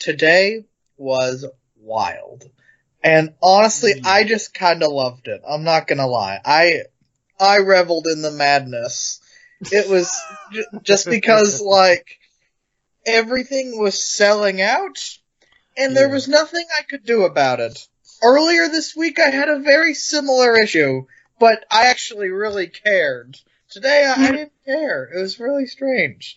today was wild. And honestly, I just kind of loved it. I'm not going to lie. I reveled in the madness. It was just because, like, everything was selling out, and there was nothing I could do about it. Earlier this week, I had a very similar issue, but I actually really cared. Today, I didn't care. It was really strange.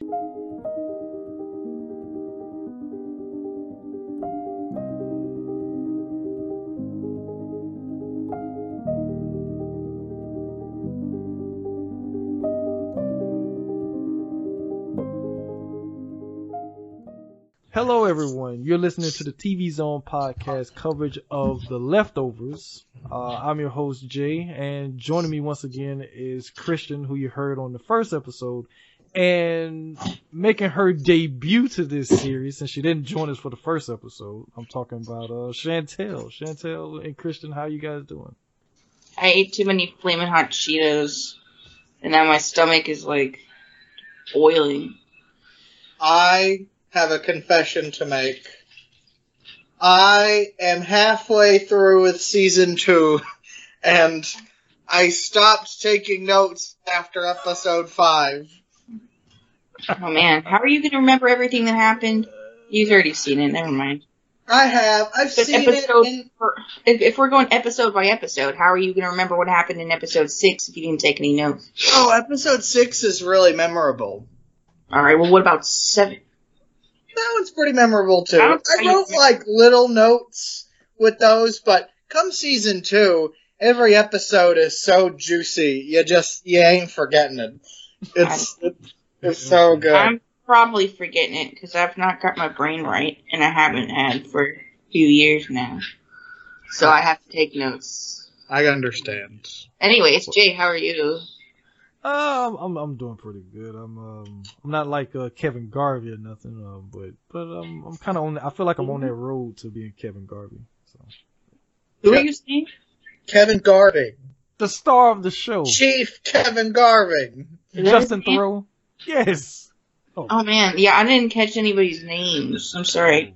Hello, everyone. You're listening to the TV Zone podcast coverage of The Leftovers. I'm your host, Jay, and joining me once again is Christian, who you heard on the first episode. And making her debut to this series, since she didn't join us for the first episode, I'm talking about Chantel. Chantel and Christian, how you guys doing? I ate too many Flamin' Hot Cheetos, and now my stomach is, like, boiling. I have a confession to make. I am halfway through with season 2, and I stopped taking notes after episode 5. Oh man, how are you going to remember everything that happened? You've already seen it, never mind. I have, If we're going episode by episode, how are you going to remember what happened in episode 6 if you didn't take any notes? Oh, episode 6 is really memorable. Alright, well what about 7? That one's pretty memorable, too. I wrote, like, little notes with those, but come season 2, every episode is so juicy, you ain't forgetting it. It's so good. I'm probably forgetting it, because I've not got my brain right, and I haven't had for a few years now. So I have to take notes. I understand. Anyways, Jay, how are you? I'm doing pretty good. I'm not like Kevin Garvey or nothing, but I'm kind of on. I feel like I'm on that road to being Kevin Garvey. So. Who are you seeing? Kevin Garvey, the star of the show, Chief Kevin Garvey, Justin Theroux. Yes. Oh man, yeah, I didn't catch anybody's names. I'm sorry.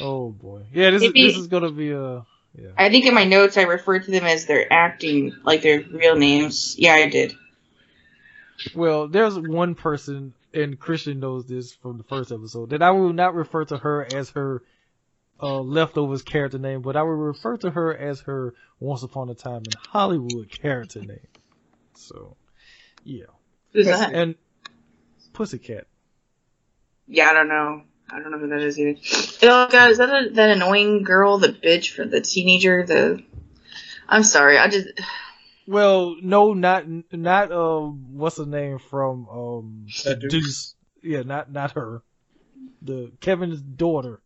Oh boy. Yeah, this is gonna be a. Yeah. I think in my notes I referred to them as their acting, like their real names. Yeah, I did. Well, there's one person, and Christian knows this from the first episode, that I will not refer to her as her Leftovers character name, but I will refer to her as her Once Upon a Time in Hollywood character name. So, yeah. Who's that? And Pussycat. Yeah, I don't know. I don't know who that is either. Oh, God, is that that annoying girl, the bitch, for the teenager? I'm sorry, I just... Well, no, not what's her name from The Deuce? Yeah, not her. The Kevin's daughter.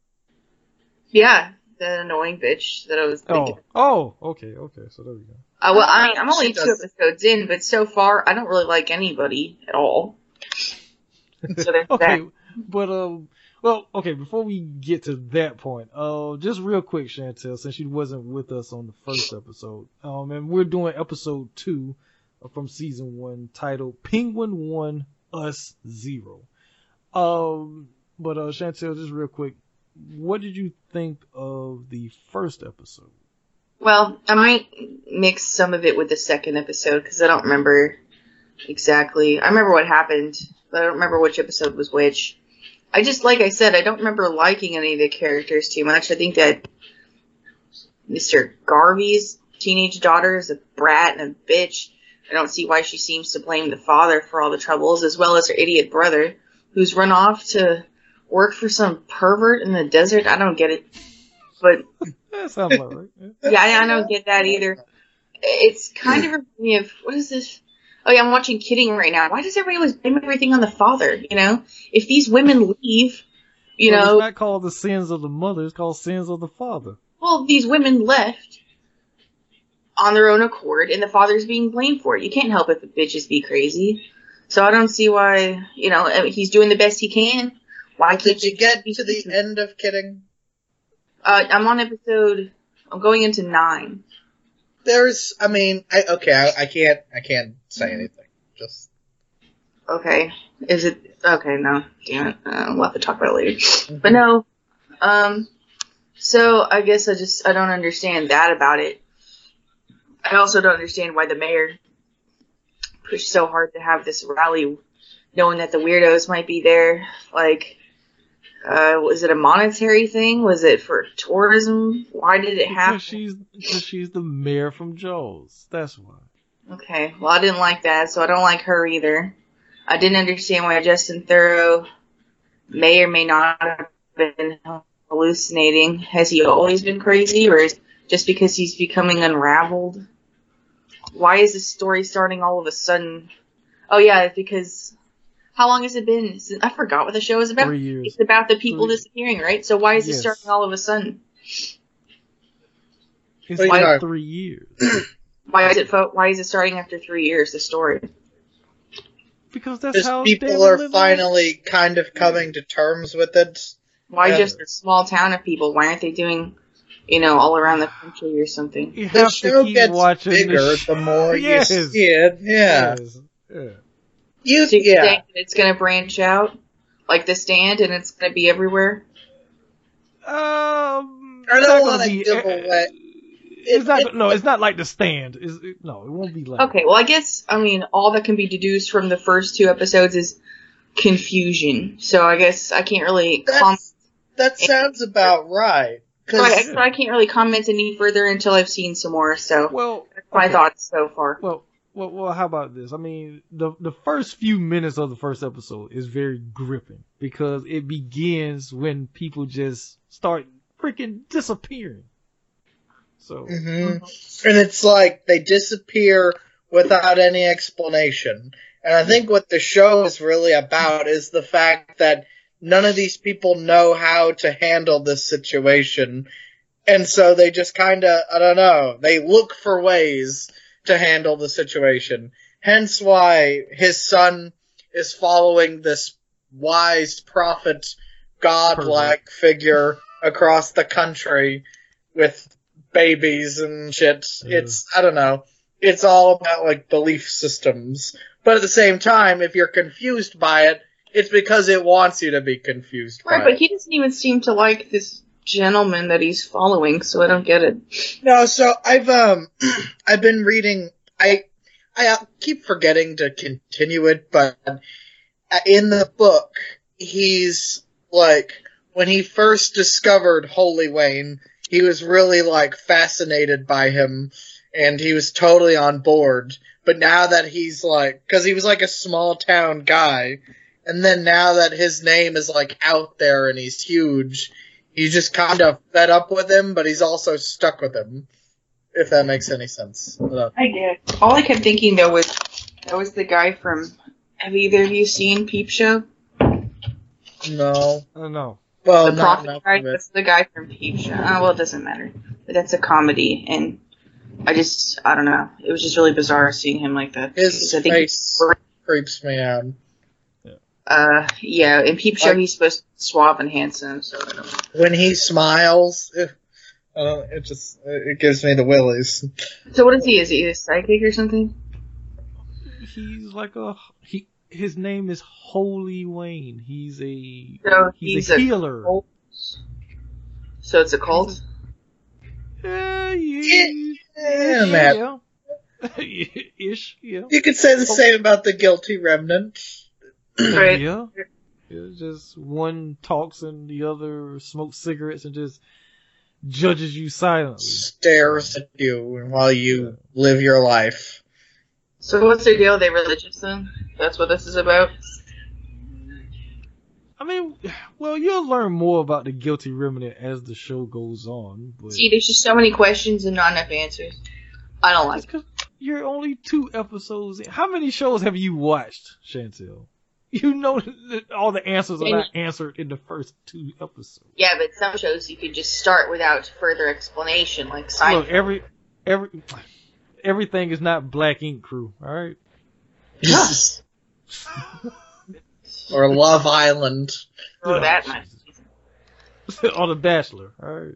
Yeah, the annoying bitch that I was thinking. Oh, okay, so there we go. Well, I mean, I'm only 2 episodes in, but so far I don't really like anybody at all. So there's okay, that. But well, okay, before we get to that point, just real quick, Chantel, since she wasn't with us on the first episode, and we're doing episode 2 from season 1 titled Penguin 1, Us 0. But Chantel, just real quick, what did you think of the first episode? Well, I might mix some of it with the second episode because I don't remember exactly. I remember what happened, but I don't remember which episode was which. I just, like I said, I don't remember liking any of the characters too much. I think that Mr. Garvey's teenage daughter is a brat and a bitch. I don't see why she seems to blame the father for all the troubles, as well as her idiot brother, who's run off to work for some pervert in the desert. I don't get it. But that sounds about right. Yeah, I don't get that either. It's kind of reminds me of, what is this? Oh yeah, I'm watching Kidding right now. Why does everybody always blame everything on the father, you know? If these women leave, you know... It's not called the sins of the mother, it's called sins of the father. Well, these women left on their own accord, and the father's being blamed for it. You can't help it if the bitches be crazy. So I don't see why, you know, he's doing the best he can. Why did you get to the end of Kidding? I'm on episode... I'm going into 9. There's, I mean, I can't say anything. Just okay. Is it okay? No, damn it. We'll have to talk about it later. Mm-hmm. But no, So I guess I don't understand that about it. I also don't understand why the mayor pushed so hard to have this rally, knowing that the weirdos might be there. Like, was it a monetary thing? Was it for tourism? Why did it happen? Because she's the mayor from Joel's. That's why. Okay. Well, I didn't like that, so I don't like her either. I didn't understand why Justin Theroux may or may not have been hallucinating. Has he always been crazy, or is just because he's becoming unraveled? Why is this story starting all of a sudden? Oh, yeah, because how long has it been? I forgot what the show is about. 3 years. It's about the people disappearing, right? So why is it starting all of a sudden? It's like 3 years. Why is it starting after 3 years, the story? Because that's how people are finally kind of coming to terms with it. Why just a small town of people? Why aren't they doing, all around the country or something? You have to keep watching. The show gets bigger the more you see it. Yeah. Yes. Yeah. You think it's going to branch out like The Stand and it's going to be everywhere? I don't want to give away. It's not like The Stand. It won't be like. Okay, well, I guess, all that can be deduced from the first two episodes is confusion. So I guess I can't really comment. That sounds about right. So I can't really comment any further until I've seen some more. So that's my thoughts so far. Well, how about this? The first few minutes of the first episode is very gripping because it begins when people just start freaking disappearing. So, And it's like they disappear without any explanation. And I think what the show is really about is the fact that none of these people know how to handle this situation. And so they just kind of, they look for ways to handle the situation. Hence why his son is following this wise prophet, godlike figure across the country with babies and shit. Yeah. It's all about like belief systems. But at the same time, if you're confused by it, it's because it wants you to be confused by it. Right, but he doesn't even seem to like this gentleman that he's following, so I don't get it. No, so I've I've been reading. I keep forgetting to continue it, but in the book, he's like, when he first discovered Holy Wayne, he was really like fascinated by him, and he was totally on board. But now that he's like, because he was like a small town guy, and then now that his name is like out there and he's huge, he's just kind of fed up with him, but he's also stuck with him, if that makes any sense. I did. All I kept thinking, though, was that was the guy from, have either of you seen Peep Show? No. I don't know. Well, the prophet guy, that's the guy from Peep Show. Oh, well, it doesn't matter. But that's a comedy, and I don't know. It was just really bizarre seeing him like that. His face creeps me out. Yeah, in Peep Show, he's supposed to be suave and handsome, so I don't know. When he smiles, it gives me the willies. So what is he? Is he a psychic or something? He's like his name is Holy Wayne. He's a healer. Cult. So it's a cult? Yeah, man. Yeah. Ish, yeah. You could say the same about The Guilty Remnant. Right. Yeah, it's just one talks and the other smokes cigarettes and just judges you silently. Stares at you while you live your life. So what's their deal? Are they religious then? That's what this is about? You'll learn more about The Guilty Remnant as the show goes on. But see, there's just so many questions and not enough answers. I don't like it. You're only 2 episodes in. How many shows have you watched, Chantel? You know that all the answers are not answered in the first 2 episodes. Yeah, but some shows you could just start without further explanation, like Seinfeld. Look, everything is not Black Ink Crew, all right? Yes. Or Love Island. Or that might be. Or The Bachelor, all right?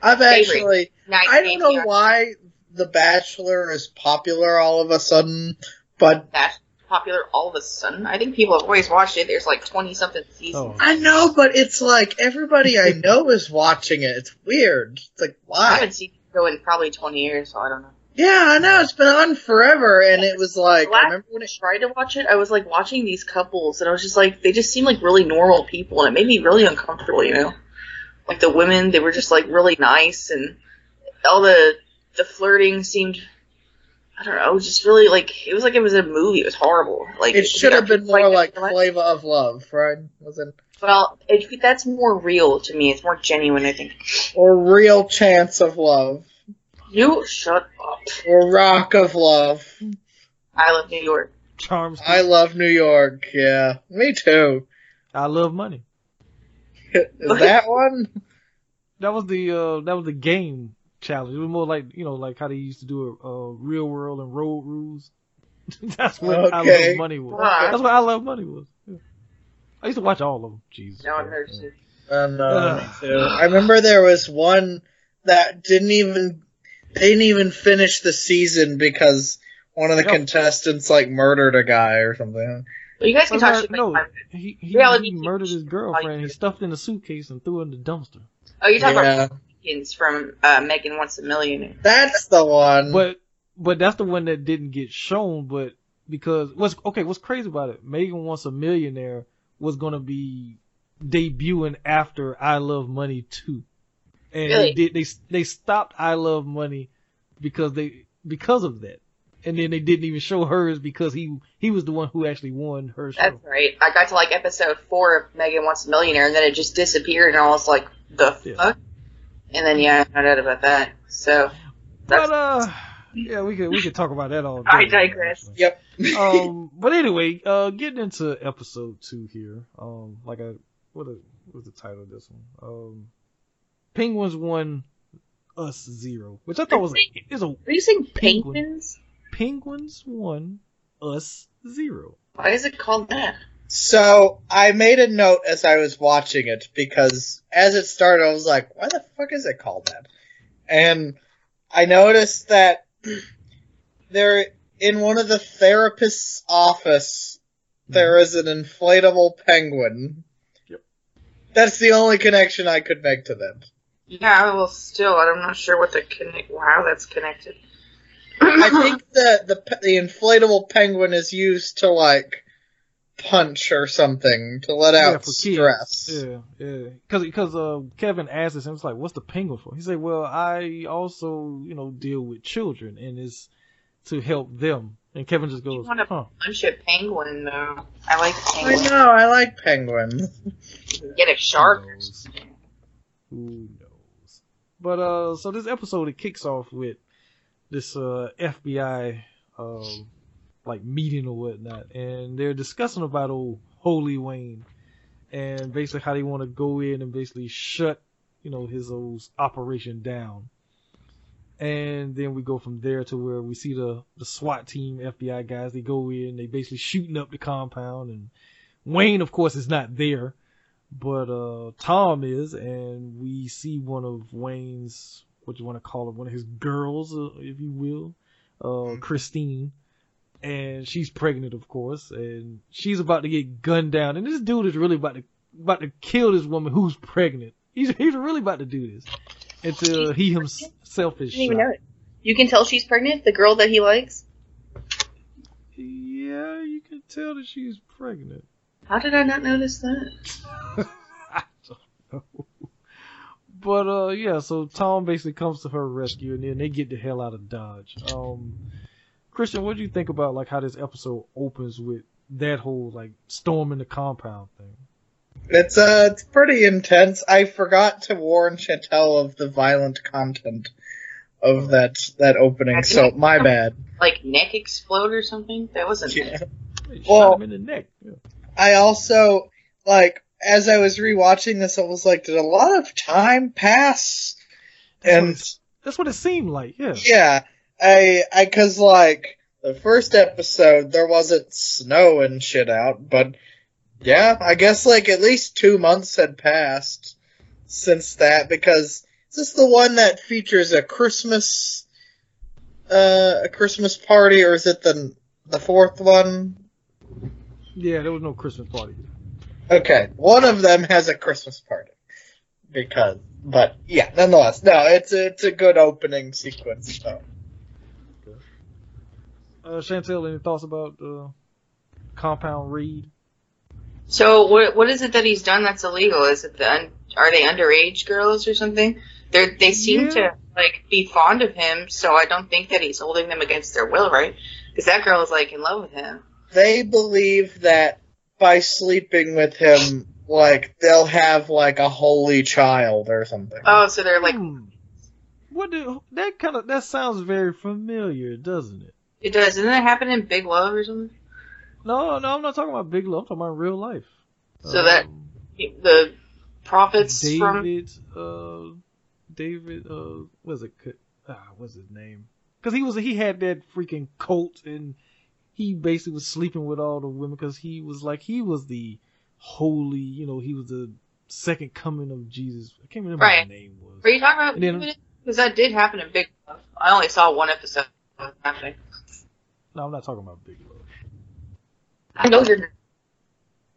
I've actually... I don't know why The Bachelor is popular all of a sudden, but... popular all of a sudden. I think people have always watched it. There's like 20-something seasons. Oh. I know, but it's like everybody I know is watching it. It's weird. It's like, why? I haven't seen it go in probably 20 years, so I don't know. Yeah, I know. It's been on forever, and it was like... I remember when I tried to watch it, I was like watching these couples, and I was just like, they just seemed like really normal people, and it made me really uncomfortable, you know? Like the women, they were just like really nice, and all the flirting seemed... I don't know, just really, like, it was like it was a movie. It was horrible. Like it should have been more like Flavor of Love, right? Wasn't? Well, that's more real to me. It's more genuine, I think. Or Real Chance of Love. You shut up. Or Rock of Love. I Love New York. Charms. I Love New York, yeah. Me too. I Love Money. Is that one? That was the game challenge. It was more like, you know, like how they used to do Real World and Road Rules. That's what I Love Money was. Wow. That's what I Love Money was. Yeah. I used to watch all of them. Jesus. No, it hurts you. I remember there was one that didn't even finish the season because one of the contestants like murdered a guy or something. Well, you guys can talk shit. No, he murdered his girlfriend. He stuffed in a suitcase and threw it in the dumpster. Oh, you're talking about from Megan Wants a Millionaire. That's the one. But that's the one that didn't get shown. But because what's crazy about it? Megan Wants a Millionaire was gonna be debuting after I Love Money 2, and really? they stopped I Love Money because of that, and then they didn't even show hers because he was the one who actually won her show. That's right. I got to like episode 4 of Megan Wants a Millionaire, and then it just disappeared, and I was like, the fuck. And then, yeah, I found out about that. So, we could talk about that all day. I digress. Yep. But anyway, getting into episode 2 here. What's the title of this one? Penguins won us 0, which I thought was Are you saying penguins? Penguins won us 0. Why is it called that? So, I made a note as I was watching it, because as it started, I was like, why the fuck is it called that? And I noticed that there, in one of the therapist's office, there is an inflatable penguin. Yep. That's the only connection I could make to them. Yeah, well, still, I'm not sure how that's connected. I think the inflatable penguin is used to, like, punch or something to let out stress. Yeah. Because Kevin asks him, it's like, what's the penguin for? He said, well, I also, you know, deal with children, and it's to help them. And Kevin just goes, punch a penguin, though. I like penguins. I know, I like penguins. Get a shark. Who knows? But, so this episode, it kicks off with this, FBI, like meeting or whatnot, and they're discussing about old Holy Wayne and basically how they want to go in and basically shut, you know, his old operation down. And then we go from there to where we see the SWAT team FBI guys. They go in, they basically shooting up the compound, and Wayne, of course, is not there, but Tom is, and we see one of Wayne's, what you want to call it, one of his girls, if you will, Christine. And she's pregnant, of course, and she's about to get gunned down. And this dude is really about to kill this woman who's pregnant. He's really about to do this until he himself is shot. I didn't even know it. You can tell she's pregnant, the girl that he likes? Yeah, you can tell that she's pregnant. How did I not notice that? I don't know. But, yeah, so Tom basically comes to her rescue, and then they get the hell out of Dodge. Christian, what do you think about like how this episode opens with that whole like storm in the compound thing? It's pretty intense. I forgot to warn Chantel of the violent content of that opening, so my bad. Like neck explode or something? That wasn't it. Yeah. Well, shot him in the neck. Yeah. I also like as I was rewatching this, I was like, did a lot of time pass? That's what it seemed like. Yeah. Yeah. Cause like, the first episode, there wasn't snow and shit out, but yeah, I guess like at least 2 months had passed since that, because is this the one that features a Christmas party, or is it the fourth one? Yeah, there was no Christmas party. Okay, one of them has a Christmas party. But yeah, nonetheless, no, it's a good opening sequence, though. So. Okay. Chantel, any thoughts about Compound Read? So what is it that he's done that's illegal? Is it are they underage girls or something? They seem to like be fond of him, so I don't think that he's holding them against their will, right? Because that girl is like in love with him. They believe that by sleeping with him, like they'll have like a holy child or something. Oh, so they're like, that sounds very familiar, doesn't it? It does. Doesn't that happen in Big Love or something? No, I'm not talking about Big Love. I'm talking about real life. So that the prophets David, what's his name? Because he had that freaking cult, and he basically was sleeping with all the women because he was the holy, he was the second coming of Jesus. I can't remember what his name was. Are you talking about? Because that did happen in Big Love. I only saw one episode. Actually. No, I'm not talking about Big Love. I know you're.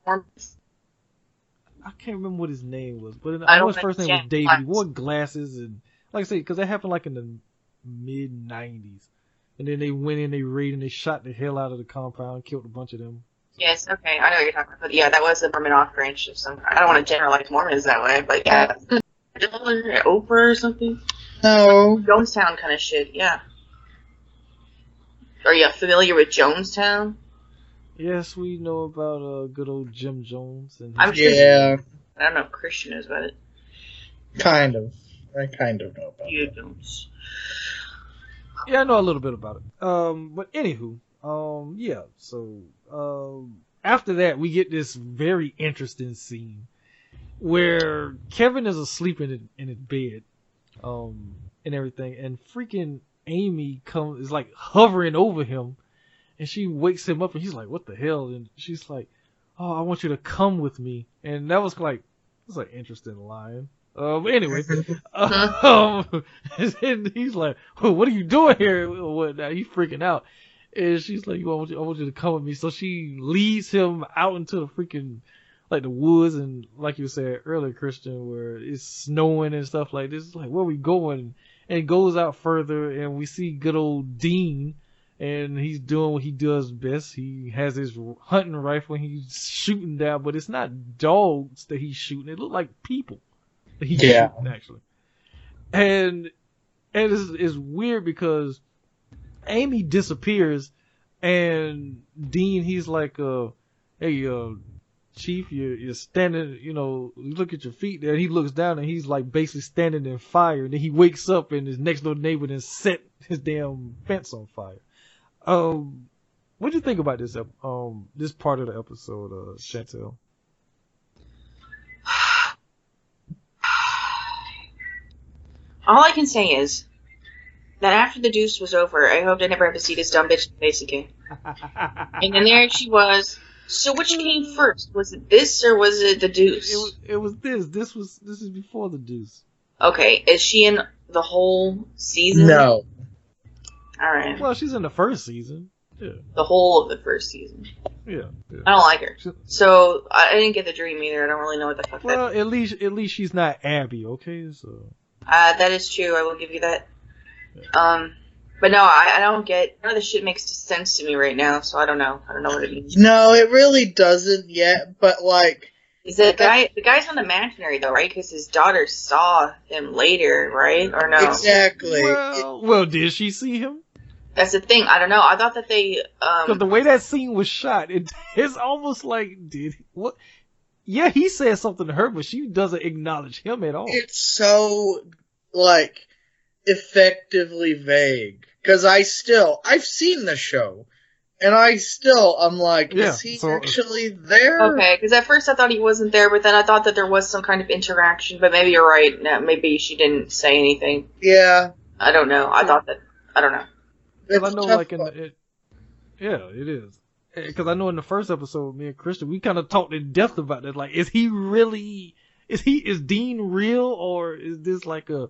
I can't remember what his name was, but I know his first name was Davey. He wore glasses, and like I said, because that happened like in the mid-90s, and then they went in, they raided, and they shot the hell out of the compound, killed a bunch of them. Yes, okay, I know what you're talking about. But yeah, that was a Mormon off branch of some. I don't want to generalize Mormons that way, but yeah, Oprah or something. No, Jonestown kind of shit. Yeah. Are you familiar with Jonestown? Yes, we know about good old Jim Jones. And I don't know if Christian knows about it. Kind of. I kind of know about it. You don't. Yeah, I know a little bit about it. But anywho, yeah. So after that, we get this very interesting scene where Kevin is asleep in his bed, and everything, and freaking Amy is like hovering over him. And she wakes him up, and he's like, "What the hell?" And she's like, "Oh, I want you to come with me." And that was like, "That's an interesting line." Anyway, and he's like, "Well, what are you doing here?" What now? He's freaking out, and she's like, "I want you to come with me." So she leads him out into the freaking like the woods, and like you said earlier, Christian, where it's snowing and stuff like this. It's like, where are we going? And it goes out further, and we see good old Dean. And he's doing what he does best. He has his hunting rifle and he's shooting down, but it's not dogs that he's shooting. It look like people that he's shooting, actually. And it's weird because Amy disappears and Dean, he's like, "Hey, Chief, you're standing, look at your feet there." And he looks down and he's like basically standing in fire. And then he wakes up and his next door neighbor then set his damn fence on fire. What do you think about this? This part of the episode, Chantel. All I can say is that after the Deuce was over, I hoped I never have to see this dumb bitch in the face again. And then there she was. So which came first? Was it this or was it the Deuce? It was this. This is before the Deuce. Okay, is she in the whole season? No. Alright. Well, she's in the first season. Yeah. The whole of the first season. Yeah. I don't like her. So, I didn't get the dream either. I don't really know what the fuck that is. Well, at least she's not Abby, okay? So. That is true. I will give you that. Yeah. But no, I don't get... None of this shit makes sense to me right now, so I don't know. I don't know what it means. No, it really doesn't yet, but like... Is that guy? The guy's on the imaginary though, right? Because his daughter saw him later, right? Or no? Exactly. Well, did she see him? That's the thing. I don't know. I thought that they. Because the way that scene was shot, it's almost like, did what? Yeah, he said something to her, but she doesn't acknowledge him at all. It's so like effectively vague. Because I've seen the show. And I'm like, is he actually there? Okay, because at first I thought he wasn't there, but then I thought that there was some kind of interaction, but maybe you're right. No, maybe she didn't say anything. Yeah. I don't know. I thought that, I don't know. Because I know, like, it is. Because I know in the first episode, me and Christian, we kind of talked in depth about that. Like, is he really, is Dean real, or is this like a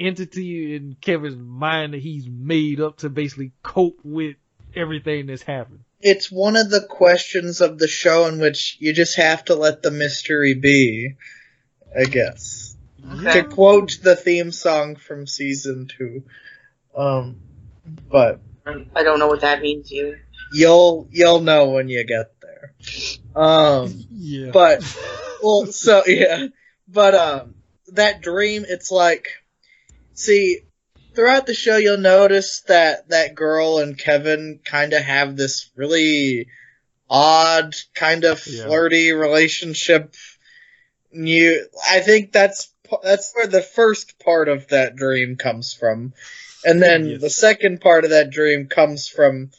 entity in Kevin's mind that he's made up to basically cope with everything that's happened? It's one of the questions of the show in which you just have to let the mystery be, I guess. Okay. To quote the theme song from season 2. But I don't know what that means either. You'll know when you get there. Yeah. But well, so yeah. But that dream, it's like, see, throughout the show you'll notice that that girl and Kevin kind of have this really odd kind of flirty relationship. I think that's where the first part of that dream comes from. And then the second part of that dream comes from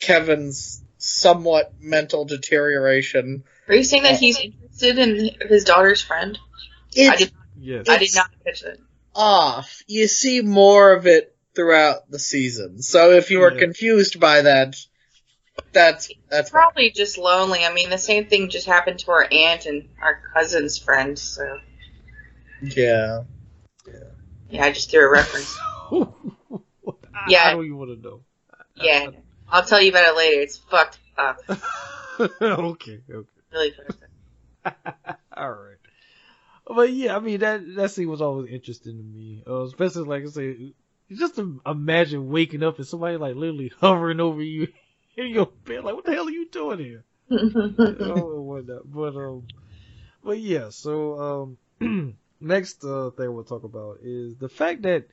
Kevin's somewhat mental deterioration. Are you saying that he's interested in his daughter's friend? I did not catch it. Off. You see more of it throughout the season. So if you were confused by that, that's probably right. Just lonely. I mean, the same thing just happened to our aunt and our cousin's friend. So yeah. I just threw a reference. How do you want to know? Yeah, I'll tell you about it later. It's fucked up. Okay. Really fucked up. All right. But yeah, I mean, that scene was always interesting to me. Especially, like I said, just imagine waking up and somebody, like, literally hovering over you in your bed. Like, what the hell are you doing here? But yeah, so next thing we'll talk about is the fact that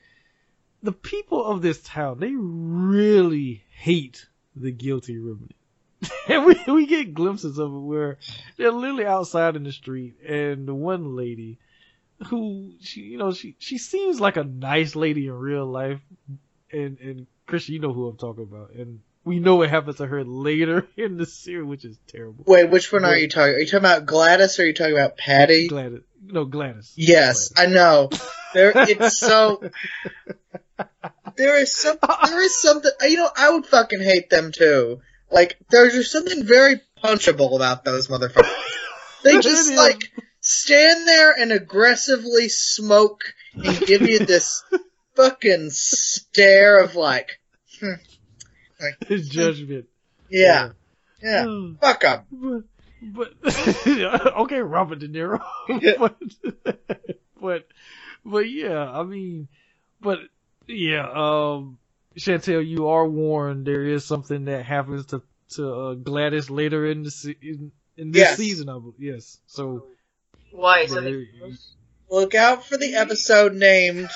the people of this town, they really hate the Guilty Remnant. And we get glimpses of it where they're literally outside in the street, and the one lady who she seems like a nice lady in real life, and Chris, you know who I'm talking about, and we know what happens to her later in the series, which is terrible. Wait, which one are you talking? Are you talking about Gladys or are you talking about Patty? Gladys. No, Gladys. Yes, Gladys. I know. It's so. There is something. I would fucking hate them too. Like, there's just something very punchable about those motherfuckers. They just, like, stand there and aggressively smoke and give you this fucking stare of, like... judgment. Yeah. Fuck up. But okay, Robert De Niro. But yeah, I mean... But, yeah, Chantel, you are warned. There is something that happens to Gladys later in this season, I believe. Yes. So why is it? Look out for the episode named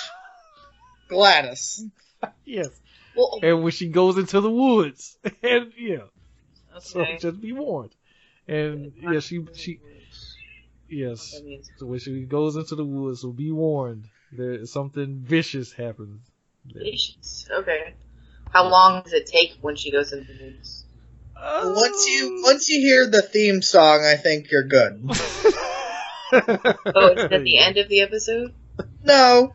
Gladys. Yes. Well, and when she goes into the woods, and so just be warned. And so when she goes into the woods, so be warned. There's something vicious happens. Yeah. Okay. How long does it take when she goes into the news? Once you hear the theme song, I think you're good. Is it at the end of the episode? No.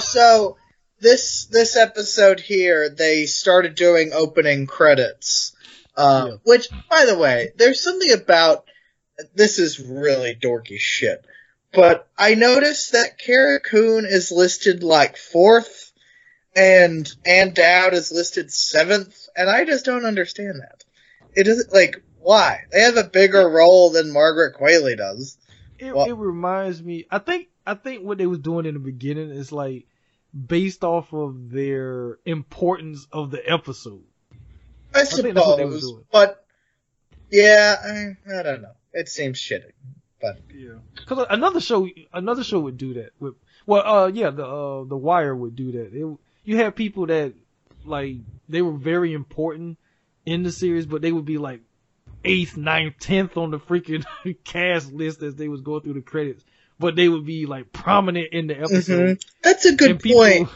So this episode here, they started doing opening credits, which, by the way, there's something about this is really dorky shit. But I noticed that Kara Coon is listed like 4th, and Ann Dowd is listed 7th, and I just don't understand that. It isn't like why they have a bigger role than Margaret Qualley does. It reminds me. I think what they was doing in the beginning is like based off of their importance of the episode. I suppose, that's what they was doing. But yeah, I don't know. It seems shitty. But yeah, because another show would do that. The Wire would do that. You had people that like they were very important in the series, but they would be like 8th, 9th, 10th on the freaking cast list as they was going through the credits. But they would be like prominent in the episode. Mm-hmm. That's a good point.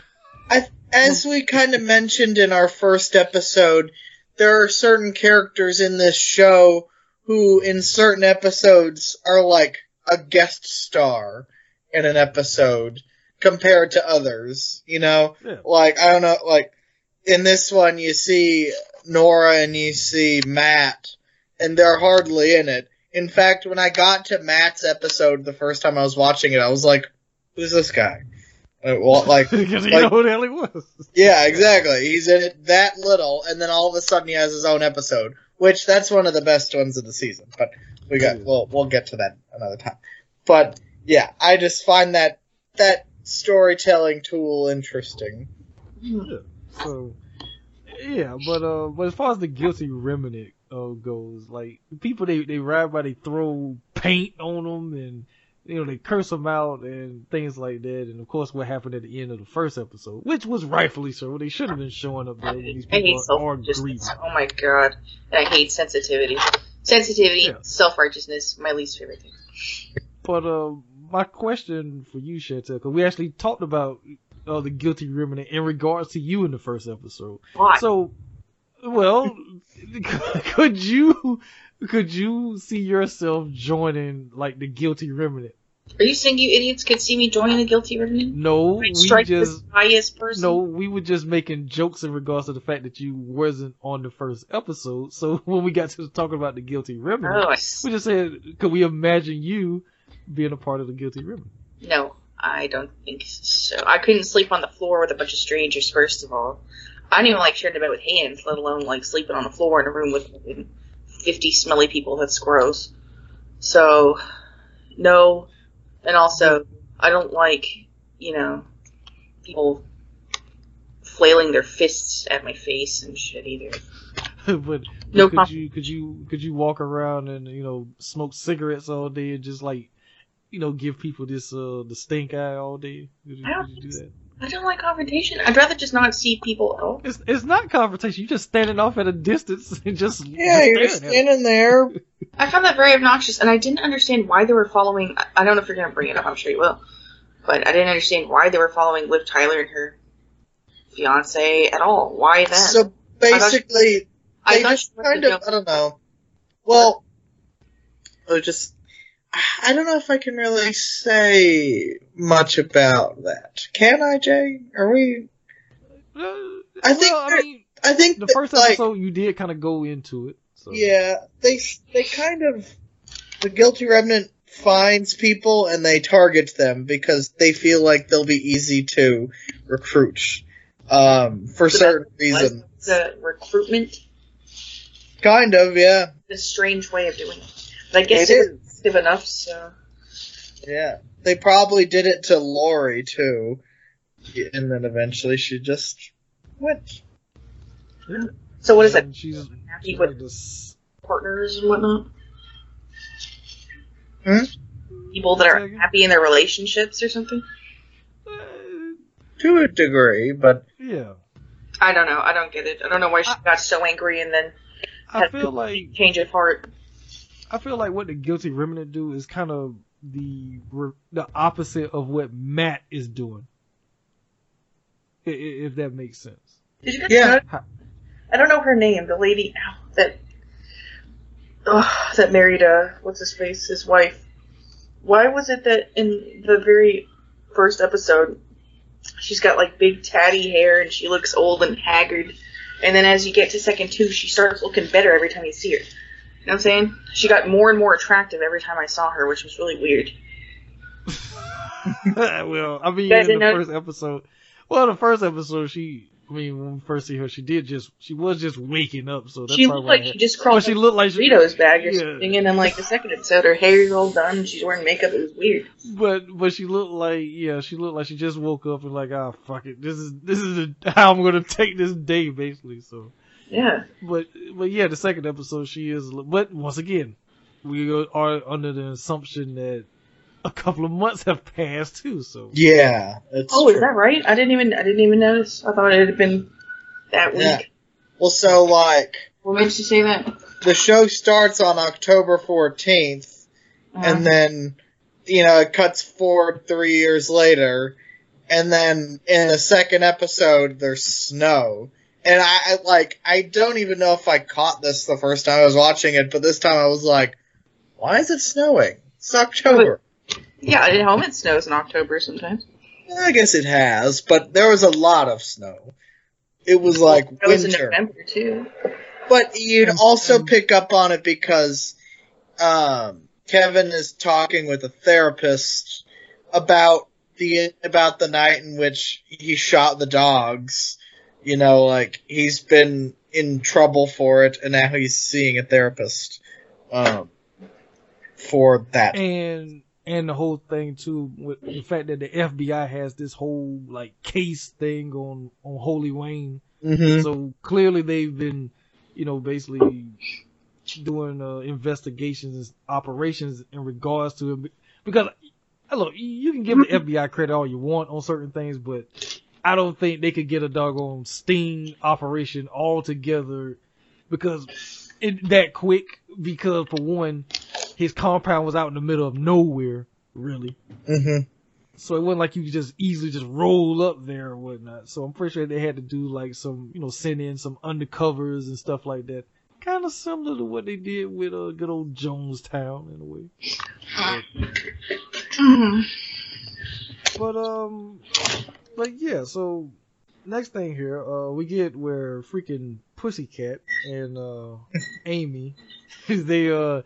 As we kind of mentioned in our first episode, there are certain characters in this show who in certain episodes are like a guest star in an episode compared to others, Yeah. Like, I don't know, like, in this one you see Nora and you see Matt, and they're hardly in it. In fact, when I got to Matt's episode the first time I was watching it, I was like, who's this guy? Like, because you know who the hell he was. Yeah, exactly. He's in it that little, and then all of a sudden he has his own episode, which that's one of the best ones of the season. But we'll get to that another time. But yeah, I just find that storytelling tool interesting. Yeah. So yeah, but as far as the Guilty Remnant goes, like, people they ride by, they throw paint on them, and you know, they curse them out and things like that. And of course, what happened at the end of the first episode, which was rightfully so. They should have been showing up there when these people are grieving. Oh my god, I hate sensitivity. Yeah. Self-righteousness, my least favorite thing. But my question for you, Chantel, because we actually talked about the Guilty Remnant in regards to you in the first episode. Why? So, well, could you see yourself joining, like, the Guilty Remnant? Are you saying you idiots could see me joining the Guilty Remnant? No, we were just making jokes in regards to the fact that you wasn't on the first episode. So when we got to talking about the Guilty Remnant, we just said, could we imagine you being a part of the Guilty Remnant? No, I don't think so. I couldn't sleep on the floor with a bunch of strangers, first of all. I didn't even like sharing a bed with hands, let alone like sleeping on the floor in a room with 50 smelly people. That's gross. So, no. And also, I don't like, you know, people flailing their fists at my face and shit either. But no, could you walk around and, you know, smoke cigarettes all day and just, like, you know, give people this the stink eye all day? Could you do that? I don't like confrontation. I'd rather just not see people at all. It's not confrontation. You're just standing off at a distance and just... Yeah, you're just standing there. I found that very obnoxious, and I didn't understand why they were following... I don't know if you're going to bring it up. I'm sure you will. But I didn't understand why they were following Liv Tyler and her fiancé at all. Why that? So basically, I don't know. Well, I don't know if I can really say much about that. Can I, Jay? Are we? I think the first episode, like, you did kind of go into it. So. Yeah, they kind of, the Guilty Remnant finds people and they target them because they feel like they'll be easy to recruit for certain reasons. The recruitment. Kind of, yeah. It's a strange way of doing it, but I guess it is. Enough, so yeah, they probably did it to Lori too, and then eventually she just went. Yeah. So what is that? She's happy with partners and whatnot. People that are happy in their relationships or something. To a degree, but yeah, I don't know. I don't get it. I don't know why she got so angry and then had a change of heart. I feel like what the Guilty Remnant do is kind of the opposite of what Matt is doing, if that makes sense. Did you guys know? I don't know her name. The lady that married what's his face, his wife. Why was it that in the very first episode she's got like big tatty hair and she looks old and haggard, and then as you get to second two, she starts looking better every time you see her. You know what I'm saying? She got more and more attractive every time I saw her, which was really weird. Well, I mean, in the first episode, when we first see her, she was just waking up, so that's probably why. She looked like she just crawled out of a Doritos bag or something, and then, like, the second episode, her hair is all done, and she's wearing makeup, it was weird. But she looked like she just woke up and like, ah, oh, fuck it, this is how I'm gonna take this day, basically, so... Yeah, but yeah, the second episode she is. But once again, we are under the assumption that a couple of months have passed too. So yeah, is that right? I didn't even notice. I thought it had been that week. Yeah. Well, so like, what makes you say that? The show starts on October 14th, and then it cuts forward 3 years later, and then in the second episode there's snow. And I don't even know if I caught this the first time I was watching it, but this time I was like, why is it snowing? It's October. Yeah, at home it snows in October sometimes. I guess it has, but there was a lot of snow. It was like winter. It was in November, too. But you'd also pick up on it because Kevin is talking with a therapist about about the night in which he shot the dogs, you know, like, he's been in trouble for it, and now he's seeing a therapist for that. And the whole thing, too, with the fact that the FBI has this whole, like, case thing on Holy Wayne. Mm-hmm. So clearly they've been, you know, basically doing investigations and operations in regards to it. Because, look, you can give the FBI credit all you want on certain things, but I don't think they could get a doggone sting operation all together that quick. Because, for one, his compound was out in the middle of nowhere, really. Mm-hmm. So it wasn't like you could just easily just roll up there or whatnot. So I'm pretty sure they had to do like some, you know, send in some undercovers and stuff like that. Kind of similar to what they did with good old Jonestown in a way. Mm-hmm. But yeah, so next thing here, we get where freaking Pussycat and Amy, they go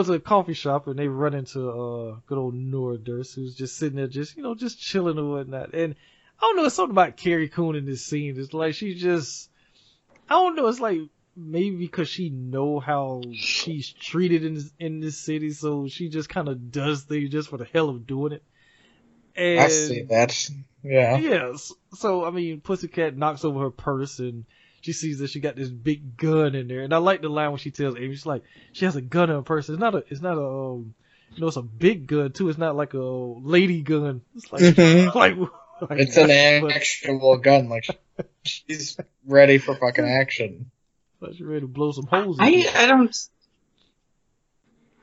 to a coffee shop and they run into good old Nora Durst, who's just sitting there, just chilling and whatnot. And I don't know, it's something about Carrie Coon in this scene. It's like she just, I don't know, it's like maybe because she know how she's treated in this city, so she just kind of does things just for the hell of doing it. And I see that. Yeah. Yeah. So I mean, Pussycat knocks over her purse and she sees that she got this big gun in there, and I like the line when she tells Amy, she's like, she has a gun in her purse. It's not a, it's a big gun too. It's not like a lady gun. It's like, mm-hmm. like it's an actual gun. Like she's ready for fucking action. She's ready to blow some holes.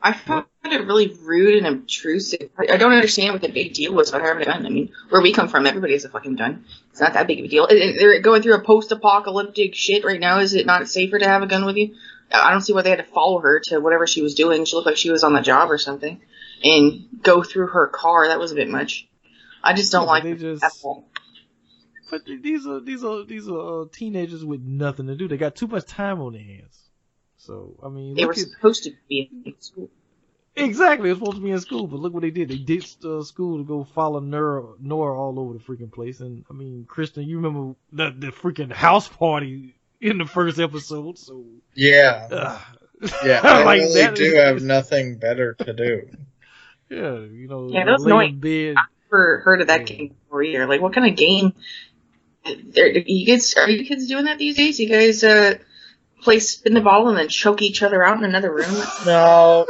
I found it really rude and obtrusive. I don't understand what the big deal was about having a gun. I mean, where we come from, everybody has a fucking gun. It's not that big of a deal. And they're going through a post-apocalyptic shit right now. Is it not safer to have a gun with you? I don't see why they had to follow her to whatever she was doing. She looked like she was on the job or something. And go through her car. That was a bit much. I just don't like that at all. But these are teenagers with nothing to do. They got too much time on their hands. So, I mean, they were supposed to be in school. Exactly, they were supposed to be in school, but look what they did. They ditched school to go follow Nora all over the freaking place. And, I mean, Kristen, you remember the freaking house party in the first episode, so... Yeah. Yeah, I like, really do have nothing better to do. Yeah, you know... Yeah, that was annoying. I've never heard of that game before either. Like, what kind of game... Are you kids doing that these days? You guys, play spin the ball and then choke each other out in another room? No.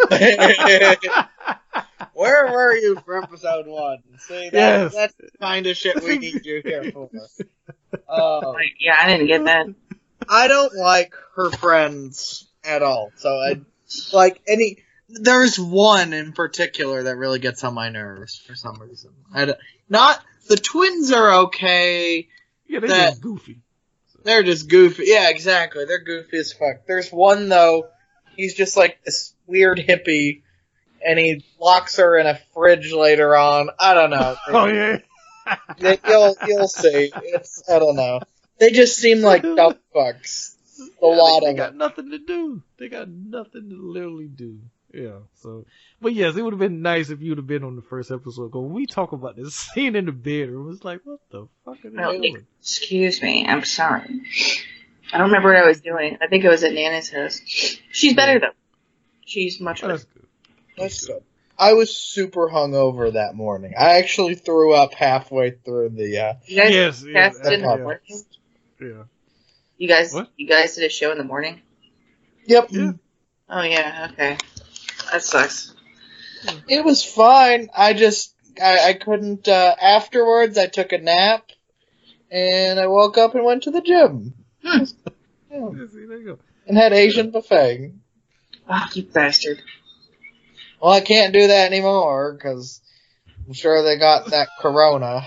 Where were you for episode 1? See, that's the kind of shit we need you here for. Yeah, I didn't get that. I don't like her friends at all. So, there's one in particular that really gets on my nerves for some reason. The twins are okay. Yeah, they're just goofy. They're just goofy. Yeah, exactly. They're goofy as fuck. There's one, though, he's just like this weird hippie, and he locks her in a fridge later on. I don't know. Oh, yeah. You'll see. I don't know. They just seem like dumb fucks. They got nothing to do. They got nothing to literally do. Yeah, so. But yes, it would have been nice if you would have been on the first episode. When we talk about this scene in the bedroom, it's like, what the fuck are they doing? Excuse me, I'm sorry. I don't remember what I was doing. I think I was at Nana's house. She's better, though. She's much better. That's good. I was super hungover that morning. I actually threw up halfway through the. Yeah. You guys did a show in the morning? Yep. Yeah. Oh, yeah, okay. That sucks. It was fine. I just, I couldn't, afterwards I took a nap, and I woke up and went to the gym. Hmm. Yeah. There you go. And had Asian buffet. Oh, you bastard. Well, I can't do that anymore, because I'm sure they got that corona.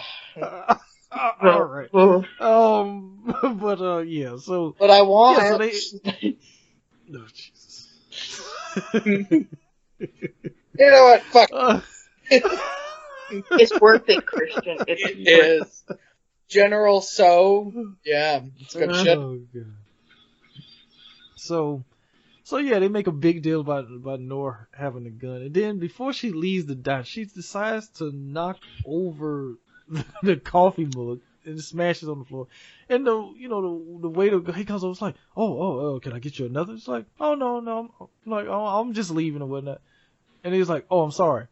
All right. Well, yeah, so. But I want. Yeah, so they... Oh, Jesus. You know what? Fuck. It's worth it, Christian. It is. General So. Yeah, it's good shit. God. So, So yeah, they make a big deal about Nora having a gun, and then before she leaves the diner, she decides to knock over the coffee mug and smashes on the floor. And the waiter, he comes over, it's like, oh, can I get you another? It's like, oh no, I'm just leaving or whatnot. And he's like, oh, I'm sorry.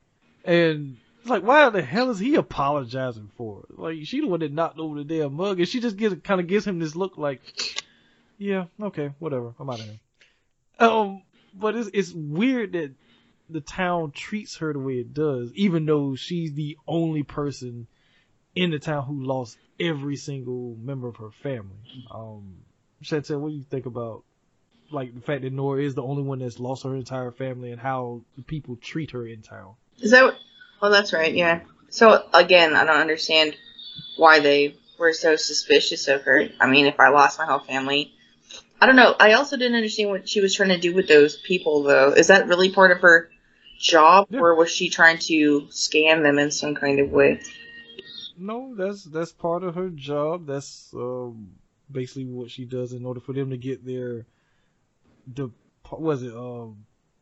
And it's like, why the hell is he apologizing for it? Like, she the one that knocked over the damn mug, and she just gives him this look like, yeah, okay, whatever, I'm out of here. But it's weird that the town treats her the way it does, even though she's the only person in the town who lost every single member of her family. Chantel, what do you think about the fact that Nora is the only one that's lost her entire family and how the people treat her in town? Is that? Well, that's right. Yeah. So again, I don't understand why they were so suspicious of her. I mean, if I lost my whole family, I don't know. I also didn't understand what she was trying to do with those people, though. Is that really part of her job, or was she trying to scam them in some kind of way? No, that's part of her job. That's basically what she does in order for them to get their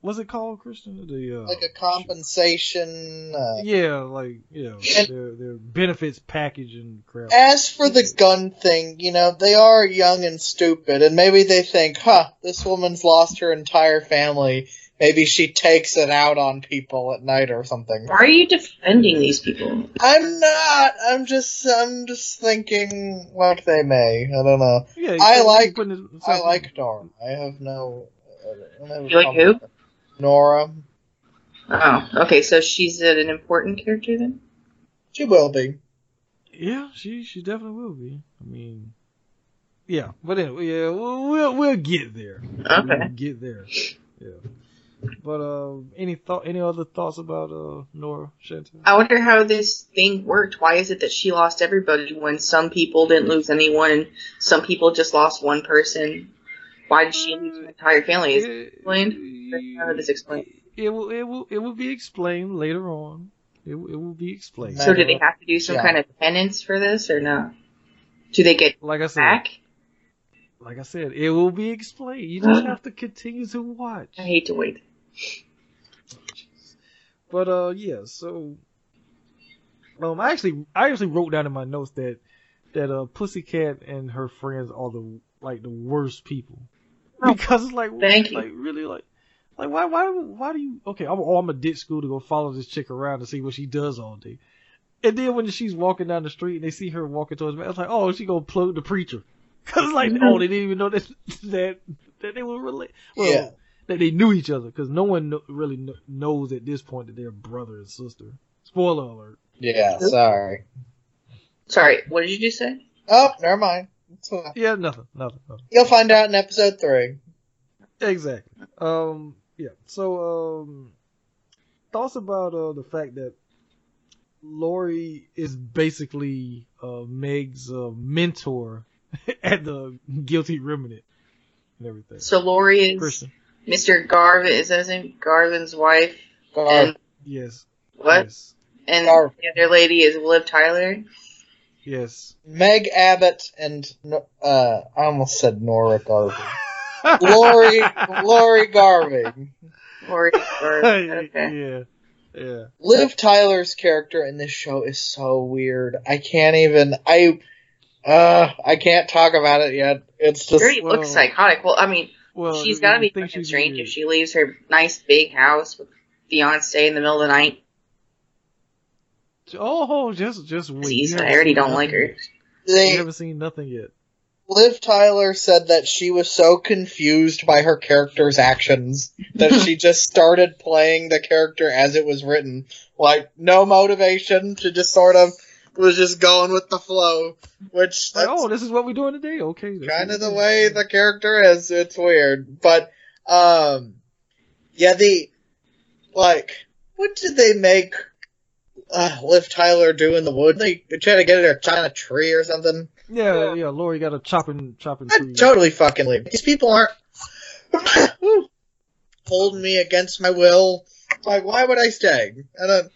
what's it called, Christian? The a compensation. Their benefits package and crap. As for the gun thing, they are young and stupid, and maybe they think, this woman's lost her entire family. Maybe she takes it out on people at night or something. Why are you defending these people? I'm not. I'm just thinking like they may. I don't know. Yeah, I like Nora. I have no. You like who? Nora. Oh, okay. So she's an important character then. She will be. Yeah, she definitely will be. I mean, yeah. But anyway, yeah, we'll get there. Okay. We'll get there. Yeah. But any other thoughts about Nora, Chantel? I wonder how this thing worked. Why is it that she lost everybody when some people didn't lose anyone and some people just lost one person? Why did she lose her entire family? Is it explained? How did this explain? It will be explained later on. It will be explained. So do they have to do some kind of penance for this or no? Do they get back? Like I said, it will be explained. You just have to continue to watch. I hate to wait. But I actually wrote down in my notes that Pussycat and her friends are the worst people, because it's really why do you I'm gonna ditch school to go follow this chick around to see what she does all day, and then when she's walking down the street and they see her walking towards me, it's like, oh, she gonna plug the preacher, because they didn't even know that they were related. Well, yeah. That they knew each other, because no one really knows at this point that they're brother and sister. Spoiler alert. Yeah, Sorry, what did you just say? Oh, never mind. Yeah, nothing. You'll find out in episode 3. Exactly. Yeah, so, thoughts about the fact that Lori is basically Meg's mentor at the Guilty Remnant and everything. So Lori is... Christian. Mr. Garvin, is that his name? Garvin's wife? Garvin. Yes. What? Yes. And Garvin. The other lady is Liv Tyler? Yes. Meg Abbott and, I almost said Nora Garvey. Lori Garvey. Lori Garvey, okay. Yeah, yeah. Liv Tyler's character in this show is so weird. I can't talk about it yet. It's just... She already looks psychotic. Well, I mean... Well, she's got to be fucking strange if she leaves her nice big house with fiancé in the middle of the night. Oh, just wait. I already don't like her. I haven't seen nothing yet. Liv Tyler said that she was so confused by her character's actions that she just started playing the character as it was written. No motivation, to just sort of was just going with the flow, which that's this is what we're doing today. Okay, kind of the way the character is. It's weird, but what did they make Liv Tyler do in the woods? They try to get her to climb a tree or something. Yeah. Lori got a chopping tree. Totally fucking leave. These people aren't holding me against my will. Why would I stay? I don't.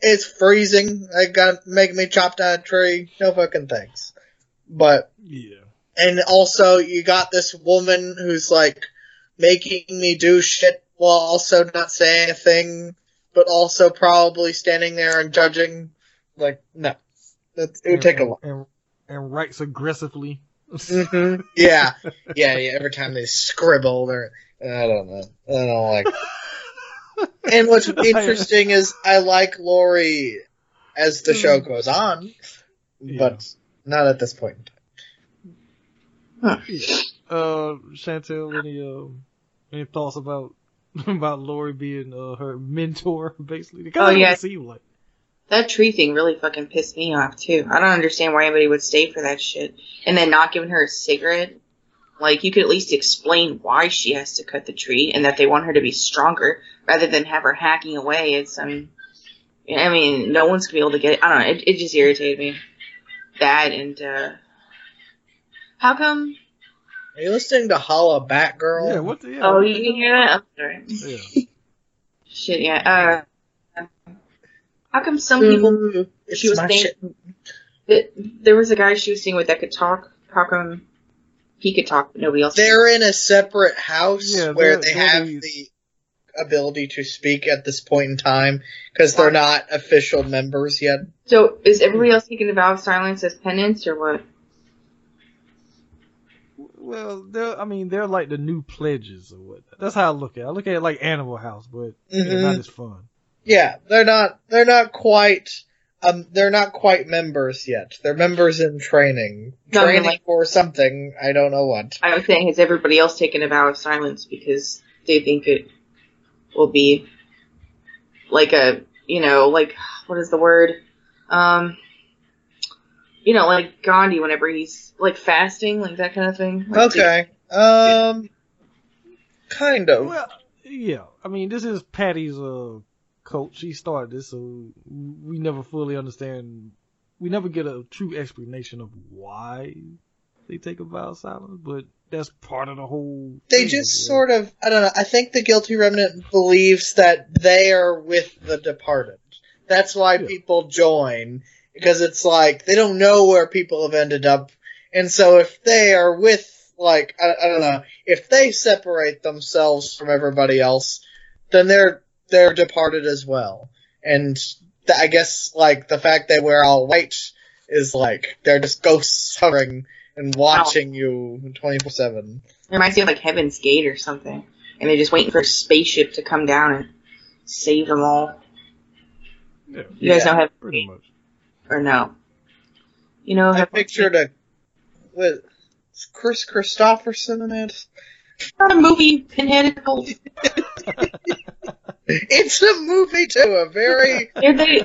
It's freezing. They got make me chop down a tree. No fucking thanks. But yeah, and also you got this woman who's making me do shit while also not saying a thing, but also probably standing there and judging. Like, no. It would take a lot. And writes aggressively. Mm-hmm. Yeah. Yeah. Every time they scribble, or I don't know. I don't like. And what's interesting is I like Laurie as the show goes on, but not at this point in time. Huh. Yeah. Chantel, any thoughts about Laurie being her mentor, basically? It kind of seemed like. That tree thing really fucking pissed me off, too. I don't understand why anybody would stay for that shit. And then not giving her a cigarette. Like, you could at least explain why she has to cut the tree and that they want her to be stronger rather than have her hacking away at some... I mean, no one's going to be able to get it. I don't know. It just irritated me. That and, how come... Are you listening to Holla Back Girl? Yeah, what the... Yeah. Oh, you can hear that? I'm sorry. Yeah. Shit, yeah. How come some people she was saying there was a guy she was seeing with that could talk? How come he could talk but nobody else? They're in a separate house where they have the ability to speak at this point in time because they're not official members yet. So is everybody else taking the vow of silence as penance or what? Well, they're like the new pledges or what. That's how I look at it. I look at it like Animal House, but it's not as fun. Yeah, they're not quite members yet. They're members in training. Training for something, I don't know what. I was saying, has everybody else taken a vow of silence because they think it will be like a, like, what is the word? Like Gandhi whenever he's, like, fasting, like that kind of thing. Like, okay. Kind of. Well, yeah. This is Patty's, coach, she started this, so we never fully understand. We never get a true explanation of why they take a vow of silence, but that's part of the whole. They just sort of, I don't know. I think the Guilty Remnant believes that they are with the departed. That's why people join, because it's like they don't know where people have ended up, and so if they are with, like, I don't know, if they separate themselves from everybody else, then they're departed as well. And I guess, like, the fact that we're all white is, like, they're just ghosts hovering and watching you 24/7. It reminds me of, like, Heaven's Gate or something. And they're just waiting for a spaceship to come down and save them all. Yeah. You guys know Heaven's Gate? Pretty much. Or no? I pictured with Chris Christopherson in it. It's not a movie, Pinhead. It's a movie, too. A very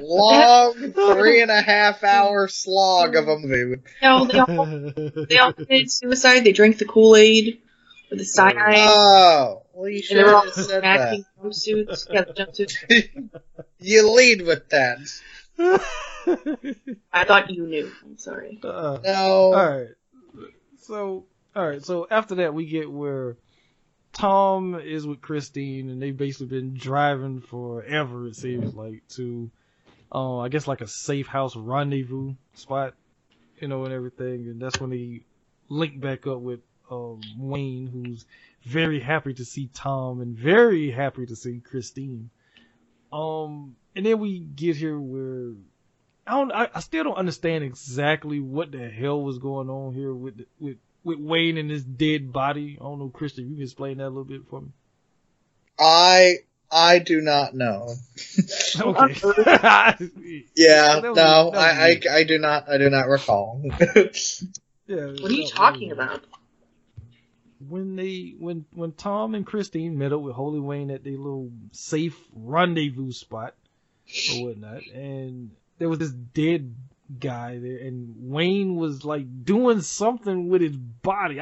long 3.5 hour slog of a movie. No, they all committed suicide. They drank the Kool-Aid with the cyanide. Oh, well, you should have said that. And they were all matching jumpsuits. Yeah, jumpsuits. You lead with that. I thought you knew. I'm sorry. No. All right, so after that, we get where... Tom is with Christine, and they've basically been driving forever, it seems like, to, I guess, like a safe house rendezvous spot, and everything. And that's when they link back up with Wayne, who's very happy to see Tom and very happy to see Christine. And then we get here where I still don't understand exactly what the hell was going on here with Wayne and his dead body. I don't know, Christian, you can explain that a little bit for me? I do not know. Okay. Yeah, no, I do not recall. What are you talking about? When Tom and Christine met up with Holy Wayne at their little safe rendezvous spot or whatnot, and there was this dead guy there, and Wayne was like doing something with his body.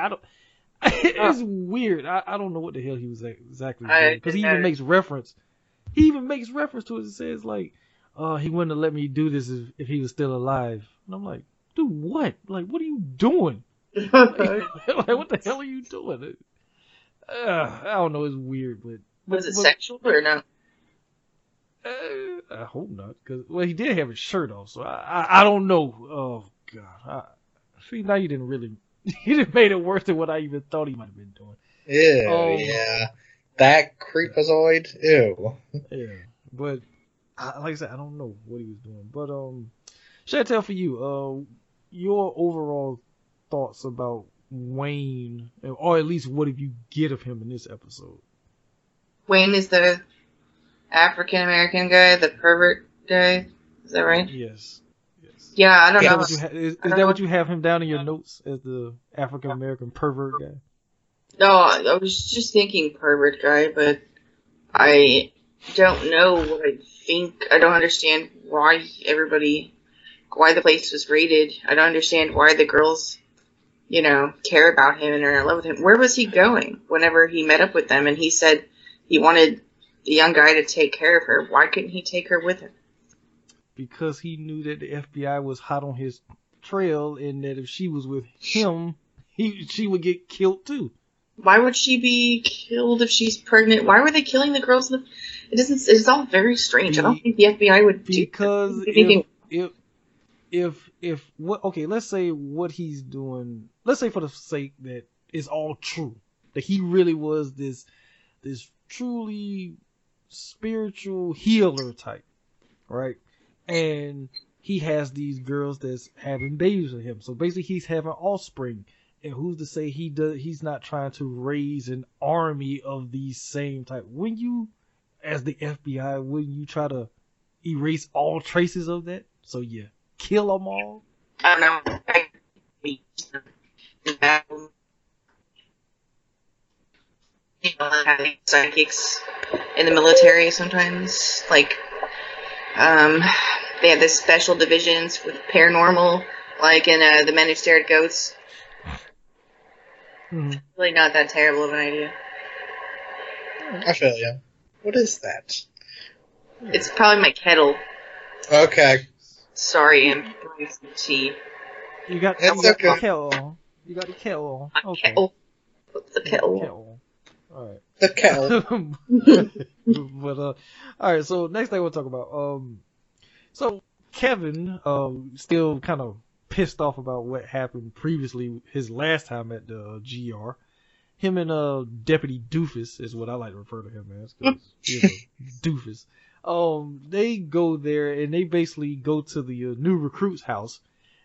It's weird. I don't know what the hell he was exactly doing, because he even makes reference to it and says, like, he wouldn't have let me do this if he was still alive. And I'm like, dude, what? Like, what are you doing? like what the hell are you doing? I don't know. It's weird, but was it sexual or not? I hope not, because he did have his shirt off, so I don't know. Oh God! Now you didn't really, you didn't made it worse than what I even thought he might have been doing. Ew, oh. Yeah. That creepazoid? Ew. Yeah, but like I said, I don't know what he was doing. But, Chantel, for you, your overall thoughts about Wayne, or at least what did you get of him in this episode? Wayne is the African-American guy, the pervert guy? Is that right? Yes. Yeah, I don't know. Is that what you have him down in your notes as the African American pervert guy? No, I was just thinking pervert guy, but I don't know what I think. I don't understand why the place was raided. I don't understand why the girls, care about him and are in love with him. Where was he going whenever he met up with them and he said he wanted the young guy to take care of her? Why couldn't he take her with him? Because he knew that the FBI was hot on his trail and that if she was with him, she would get killed too. Why would she be killed if she's pregnant? Why were they killing the girls? It's all very strange. I don't think the FBI would do that. Because let's say what he's doing, let's say for the sake that it's all true, that he really was this truly spiritual healer type, right? And he has these girls that's having babies with him. So basically he's having offspring. And who's to say he's not trying to raise an army of these same type? Wouldn't you, as the FBI, wouldn't you try to erase all traces of that? So yeah, kill them all? I don't know. Having psychics in the military sometimes, like... they had this special divisions with paranormal, like in The Men Who Stared at Goats. Mm-hmm. Really not that terrible of an idea. I feel you. What is that? It's probably my kettle. Okay. Sorry, I'm pouring some tea. You got the kettle. Okay. Kettle. What's the kettle? Kettle. All right. The kettle. But all right. So next thing we'll talk about. So Kevin, still kind of pissed off about what happened previously. His last time at the GR, him and Deputy Doofus is what I like to refer to him as, 'cause he's a doofus. They go there and they basically go to the new recruit's house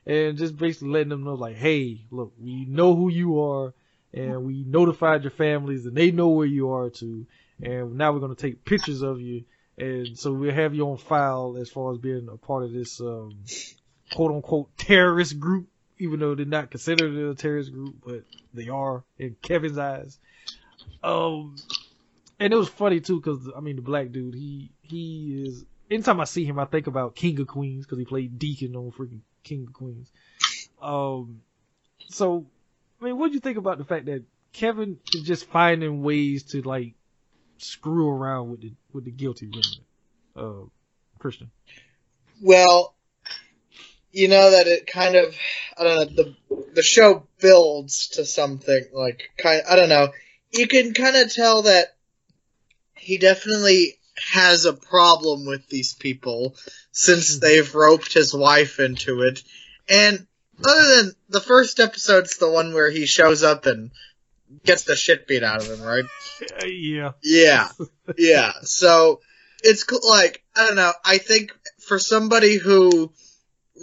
and just basically letting them know, like, hey, look, we know who you are and we notified your families and they know where you are too. And now we're going to take pictures of you. And so we'll have you on file as far as being a part of this, quote unquote terrorist group, even though they're not considered a terrorist group, but they are in Kevin's eyes. And it was funny too, cause I mean, the black dude, he is, anytime I see him, I think about King of Queens, cause he played Deacon on freaking King of Queens. So, I mean, what do you think about the fact that Kevin is just finding ways to like, screw around with the guilty remnant, Christian? Well, you know that it kind of, I don't know, the show builds to something like I don't know. You can kind of tell that he definitely has a problem with these people since they've roped his wife into it. And other than the first episode's the one where he shows up and gets the shit beat out of him, right? Yeah. Yeah. Yeah. So, it's like, I don't know, I think for somebody who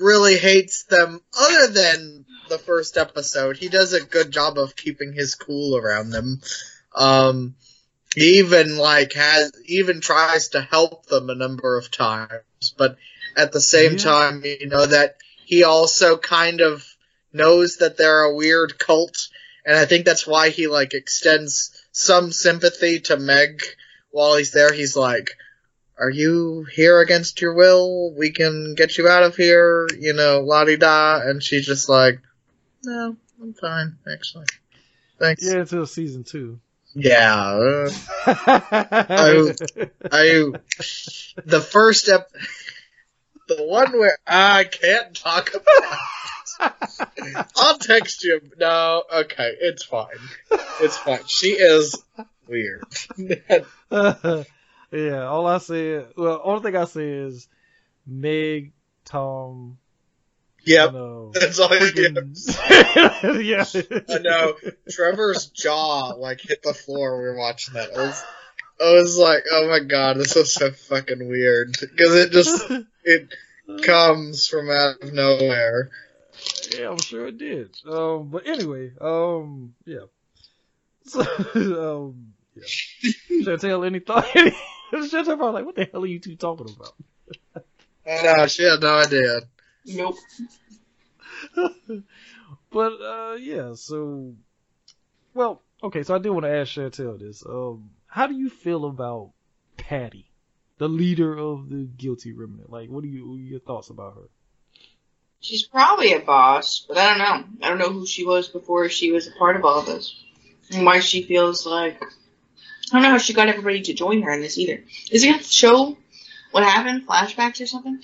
really hates them, other than the first episode, he does a good job of keeping his cool around them. He even, like, tries to help them a number of times, but at the same time, that he also kind of knows that they're a weird cult. And I think that's why he, like, extends some sympathy to Meg while he's there. He's like, are you here against your will? We can get you out of here, la-di-da. And she's just like, no, I'm fine, actually. Thanks. Yeah, until season 2. Yeah. The first step, the one where I can't talk about I'll text you. No, okay, it's fine. It's fine. She is weird. Yeah, all I say is Meg, Tom, Yep. Oh, no. That's all he gives. Yeah. I know. Trevor's jaw, like, hit the floor when we were watching that. I was like, oh my god, this is so fucking weird. Because it comes from out of nowhere. Yeah, I'm sure it did. But anyway, yeah. So, yeah. Chantel, anything? Chantel probably like, what the hell are you two talking about? No, she had no idea. Nope. But, yeah, so... Well, okay, so I do want to ask Chantel this. How do you feel about Patty, the leader of the Guilty Remnant? Like, what are your thoughts about her? She's probably a boss, but I don't know. I don't know who she was before she was a part of all of this. And why she feels like... I don't know how she got everybody to join her in this either. Is it going to show what happened? Flashbacks or something?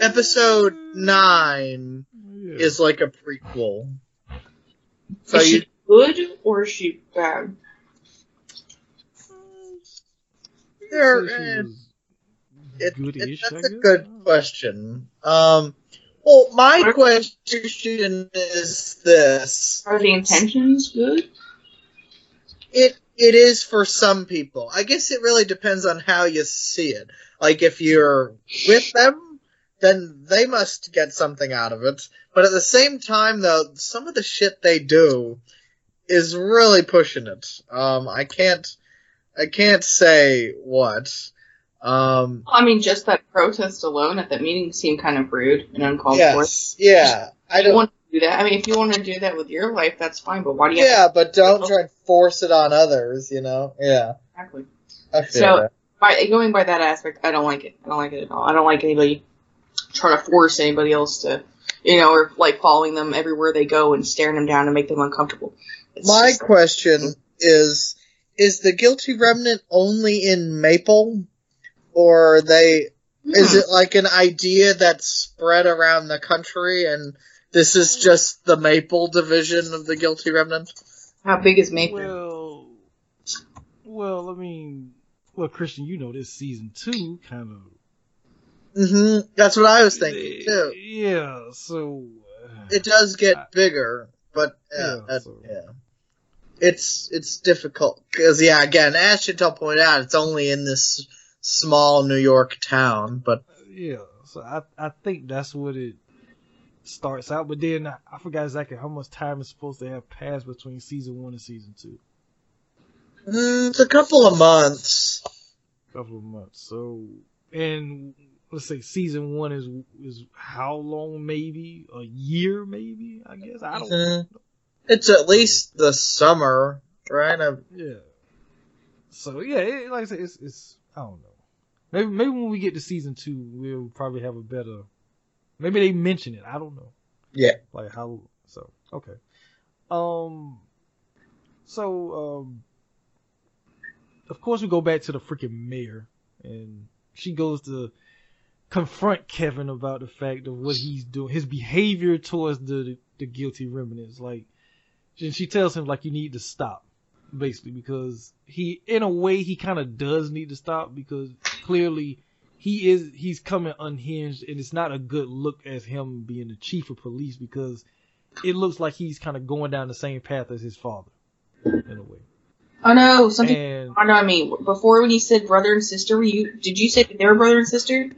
Episode 9 is like a prequel. So is she good or is she bad? That's a good question. Well, my question is this: are the intentions good? It is for some people. I guess it really depends on how you see it. Like, if you're with them, then they must get something out of it. But at the same time, though, some of the shit they do is really pushing it. I can't say what. I mean, just that protest alone at that meeting seemed kind of rude and uncalled for. Yes, yeah. I don't want to do that. I mean, if you want to do that with your life, that's fine, but why do you have to... Yeah, but don't try and force it on others, you know? Yeah. Exactly. So, going by that aspect, I don't like it. I don't like it at all. I don't like anybody trying to force anybody else to, you know, or, like, following them everywhere they go and staring them down to make them uncomfortable. My question is the Guilty Remnant only in Maple? Or is it like an idea that's spread around the country and this is just the Maple division of the Guilty Remnant? How big is Maple? Well, I mean, Christian, you know this season 2 kind of... Mm-hmm, that's what I was thinking, too. Yeah, so... it does get bigger, but... It's difficult, because, yeah, again, as Chantel pointed out, it's only in this... small New York town, but yeah, so I think that's what it starts out. But then I forgot exactly how much time is supposed to have passed between season 1 and season 2. It's a couple of months. So, and let's say season 1 is how long? Maybe a year? Maybe I guess I don't know. It's at least the summer, right? Yeah. So yeah, like I said, it's I don't know. Maybe when we get to season 2, we'll probably have a better... Maybe they mention it. I don't know. Yeah. Like how... So, okay. Of course, we go back to the freaking mayor. And she goes to confront Kevin about the fact of what he's doing. His behavior towards the Guilty Remnants. Like, and she tells him, like, you need to stop. Basically, because in a way he kind of does need to stop, because clearly he's coming unhinged, and it's not a good look as him being the chief of police, because it looks like he's kind of going down the same path as his father in a way. Oh no, I mean, before when you said brother and sister, did you say that they were brother and sister?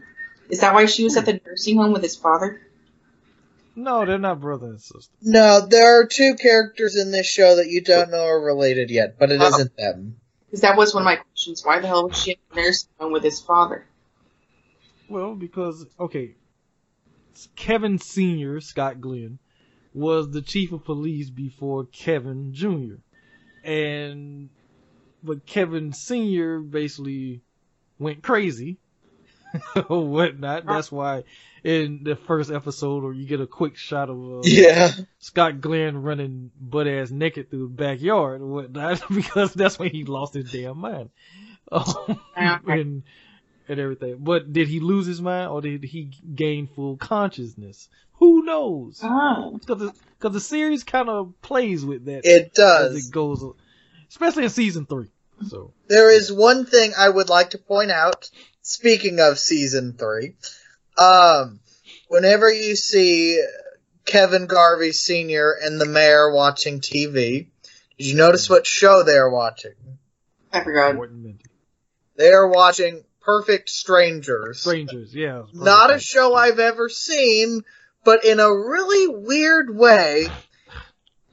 Is that why she was at the nursing home with his father? No, they're not brother and sister. No, there are two characters in this show that you don't know are related yet, but it isn't them. Because that was one of my questions. Why the hell was she a nurse with his father? Well, because, okay, Kevin Sr., Scott Glenn, was the chief of police before Kevin Jr. But Kevin Sr. basically went crazy or whatnot. That's why... in the first episode, or you get a quick shot of Scott Glenn running butt-ass naked through the backyard and whatnot, because that's when he lost his damn mind. And everything. But did he lose his mind, or did he gain full consciousness? Who knows? Because the series kind of plays with that. It does. As it goes, especially in season 3. So there is one thing I would like to point out, speaking of season 3. whenever you see Kevin Garvey Sr. and the mayor watching TV, did you notice what show they are watching? I forgot. They are watching Perfect Strangers. Strangers, yeah. Not a show I've ever seen, but in a really weird way,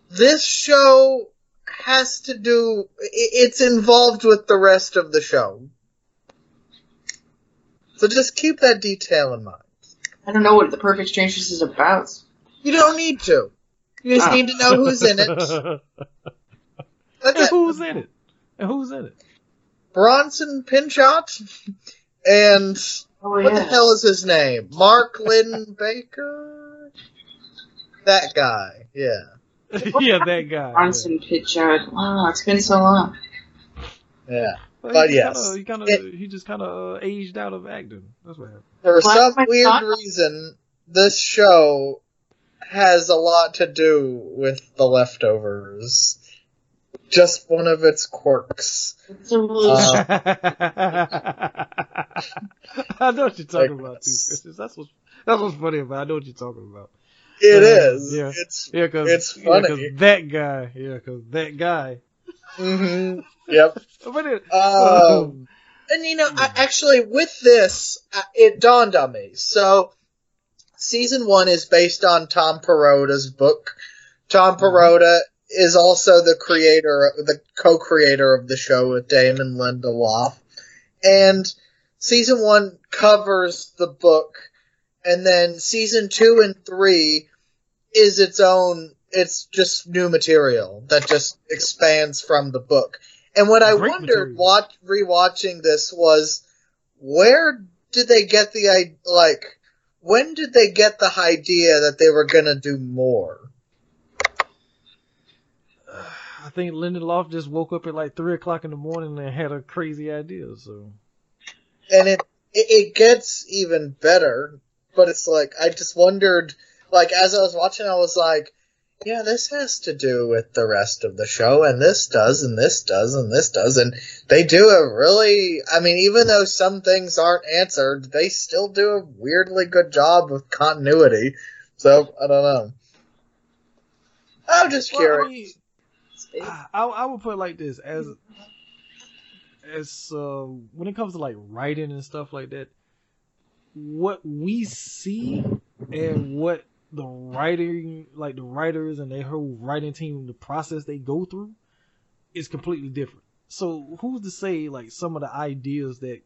this show has to do... It's involved with the rest of the show. So just keep that detail in mind. I don't know what The Perfect Strangers is about. You don't need to. You just need to know who's in it. And who's in it? And who's in it? Bronson Pinchot and what the hell is his name? Mark Lynn Baker? That guy, yeah. Yeah, that guy. Bronson Pinchot. Wow, it's been so long. Yeah. Well, but yes. He just kind of aged out of acting. That's what happened. For some weird reason, this show has a lot to do with The Leftovers. Just one of its quirks. I know what you're talking about, too, Christian. That's what's funny about it. I know what you're talking about. It is. Yeah. It's funny. Because that guy. Mm-hmm. Yep. And, you know, actually, with this, it dawned on me. So, Season 1 is based on Tom Perotta's book. Tom Perotta is also the co-creator of the show with Damon Lindelof. And Season 1 covers the book, and then Season 2 and 3 is its own, it's just new material that just expands from the book. And what I wondered rewatching this was, where did they get when did they get the idea that they were going to do more? I think Lindelof just woke up at like 3:00 in the morning and had a crazy idea. So, and it gets even better, but it's like I just wondered. Like as I was watching, I was like, "Yeah, this has to do with the rest of the show, and this does, and this does, and this does." And they do a really, I mean, even though some things aren't answered, they still do a weirdly good job of continuity. So I don't know. I'm just curious. I would put it like this, as when it comes to like writing and stuff like that, what we see and what the writing, like the writers and their whole writing team, the process they go through is completely different. So who's to say like some of the ideas that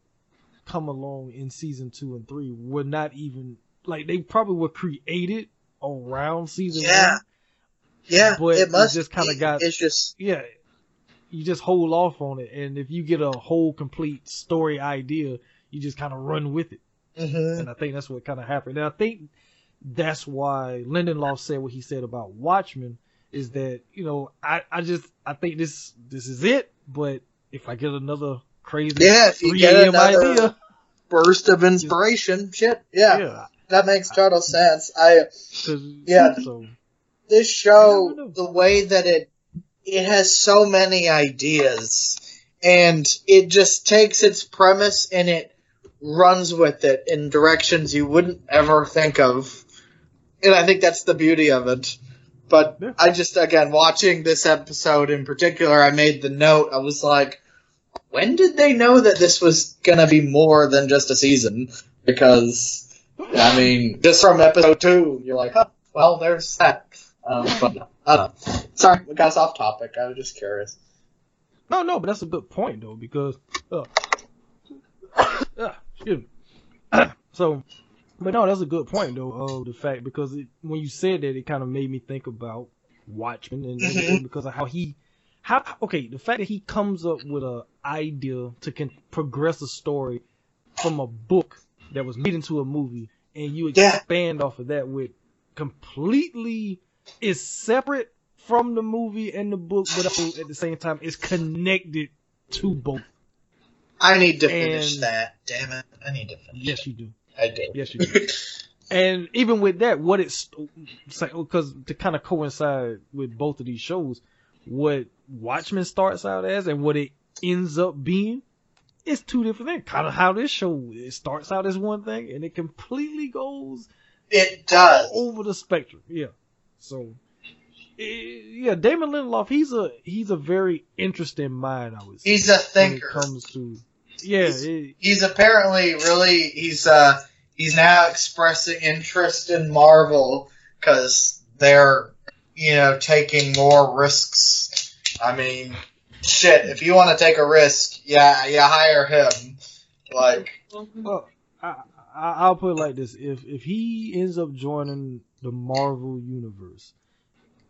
come along in Season 2 and 3 were not even like, they probably were created around Season 1. Yeah, but it must. Just kind of got. It's just you just hold off on it, and if you get a whole complete story idea, you just kind of run with it. Mm-hmm. And I think that's what kind of happened. And I think that's why Lindelof said what he said about Watchmen is that, you know, I think this is it, but if I get another crazy if you get another idea, burst of inspiration, that makes total sense. So. This show, the way that it has so many ideas, and it just takes its premise and it runs with it in directions you wouldn't ever think of. And I think that's the beauty of it. But I just, again, watching this episode in particular, I made the note. I was like, when did they know that this was going to be more than just a season? Because, I mean, just from episode 2, you're like, oh, well, there's that. But I don't know. Sorry, we got us off topic. I was just curious. No, but that's a good point though, because excuse me. So, but no, that's a good point though. The fact because when you said that, it kind of made me think about Watchmen and because of the fact that he comes up with an idea to progress a story from a book that was made into a movie, and you expand off of that with completely. Is separate from the movie and the book, but at the same time, it's connected to both. I need to finish that. Damn it. I need to finish Yes, you do. I do. Yes, you do. And even with that, because to kind of coincide with both of these shows, what Watchmen starts out as and what it ends up being, it's two different things. Kind of how this show, it starts out as one thing, and it completely goes It does. Over the spectrum, yeah. So, yeah, Damon Lindelof, he's a very interesting mind, I would say. He's a thinker. When it comes to, yeah. He's apparently really, he's now expressing interest in Marvel because they're, taking more risks. I mean, shit, if you want to take a risk, yeah, hire him. Like, well, I'll put it like this. If he ends up joining the Marvel Universe,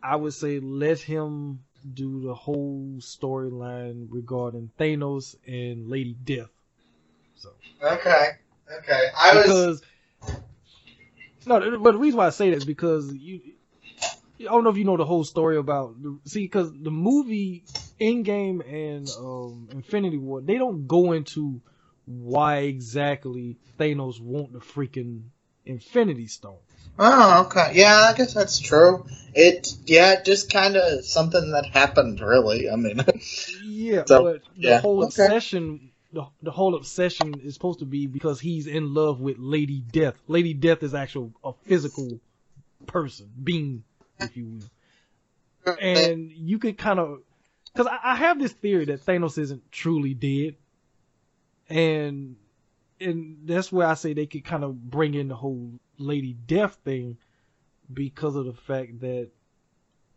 I would say let him do the whole storyline regarding Thanos and Lady Death. So okay. But the reason why I say that is because I don't know if you know the whole story about. Because the movie Endgame and Infinity War, they don't go into why exactly Thanos want the freaking Infinity Stone. Oh, okay. Yeah, I guess that's true. It just kind of something that happened, really. I mean, yeah. So, but the whole obsession is supposed to be because he's in love with Lady Death. Lady Death is actually a physical person, being, if you will. And you could kind of, because I have this theory that Thanos isn't truly dead. And that's where I say they could kind of bring in the whole Lady Death thing because of the fact that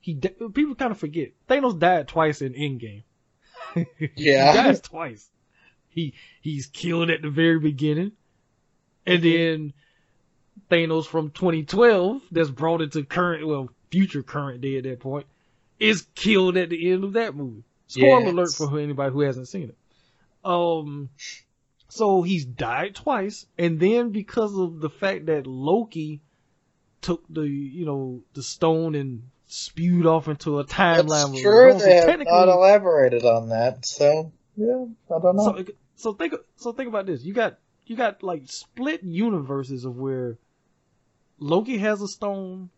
people kind of forget Thanos died twice in Endgame. Yeah, he dies twice. He's killed at the very beginning, and then Thanos from 2012 that's brought into future current day at that point is killed at the end of that movie. Spoiler alert for anybody who hasn't seen it. So he's died twice, and then because of the fact that Loki took the the stone and spewed off into a timeline. It's true, they have not elaborated on that. So yeah, I don't know. So think about this. You got like split universes of where Loki has a stone,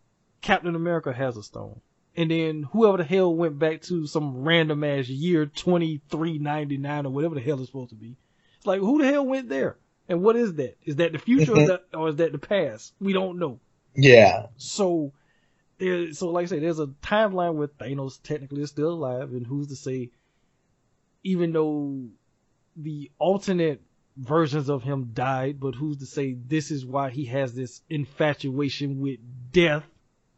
Captain America has a stone, and then whoever the hell went back to some random ass year 2399 or whatever the hell it's supposed to be. It's like, who the hell went there? And what is that? Is that the future or is that the past? We don't know. Yeah. So like I say, there's a timeline where Thanos technically is still alive, and who's to say, even though the alternate versions of him died, but who's to say this is why he has this infatuation with death,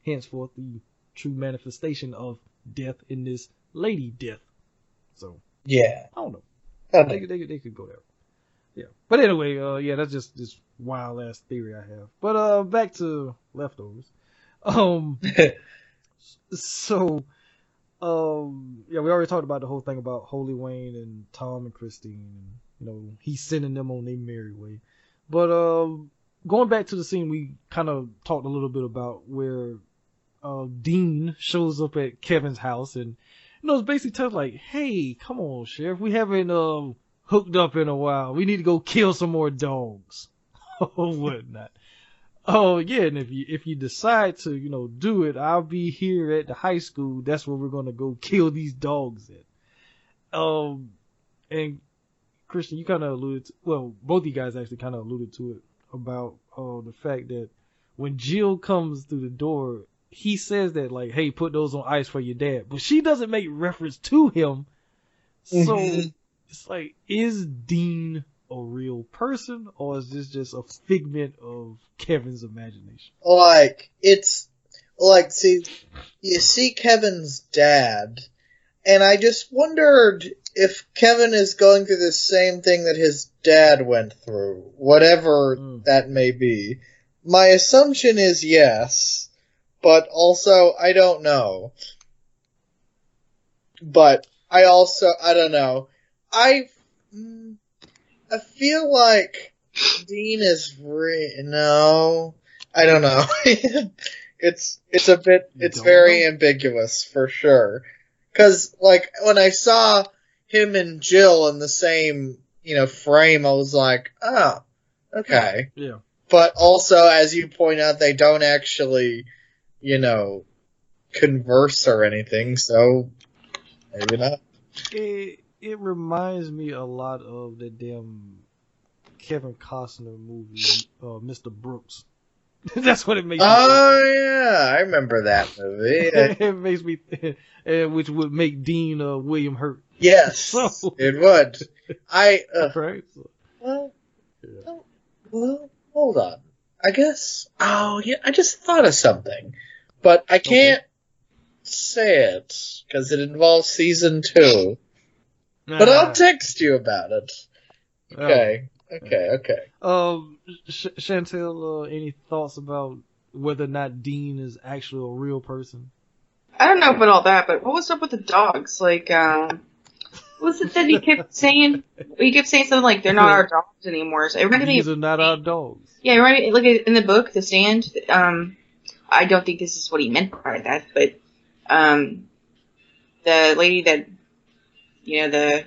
henceforth the true manifestation of death in this Lady Death. So, yeah. I don't know. They could go there. Yeah. But anyway, that's just this wild ass theory I have. But back to Leftovers. We already talked about the whole thing about Holy Wayne and Tom and Christine, and he's sending them on their merry way. But going back to the scene we kind of talked a little bit about where Dean shows up at Kevin's house, and it's basically tough, like, hey, come on, Sheriff, we haven't hooked up in a while. We need to go kill some more dogs or whatnot. Oh yeah, and if you decide to, do it, I'll be here at the high school. That's where we're gonna go kill these dogs at. And Christian, you kind of alluded to, well, both of you guys actually kind of alluded to it about the fact that when Jill comes through the door, he says that, like, hey, put those on ice for your dad. But she doesn't make reference to him. So it's like, is Dean a real person, or is this just a figment of Kevin's imagination? You see Kevin's dad, and I just wondered if Kevin is going through the same thing that his dad went through, whatever that may be. My assumption is yes. But also, I don't know. But I also, I don't know. I feel like Dean is no. I don't know. It's a bit. It's very ambiguous for sure. Because when I saw him and Jill in the same frame, I was like, oh, okay. Yeah. But also, as you point out, they don't actually converse or anything, so maybe not. It reminds me a lot of the damn Kevin Costner movie, Mr. Brooks. That's what it makes me think. Yeah, I remember that movie. It makes me, which would make Dean William hurt. Yes, so. It would. Right. Well, hold on. I guess. Oh, yeah. I just thought of something, but I can't say it because it involves season 2. But I'll text you about it. Okay. Okay. Chantel, any thoughts about whether or not Dean is actually a real person? I don't know about all that, but what was up with the dogs? Like, what was it that he kept saying? He kept saying something like, they're not our dogs anymore. So these are not our dogs. Yeah, right. Like, in the book, The Stand, I don't think this is what he meant by that, but the lady that, the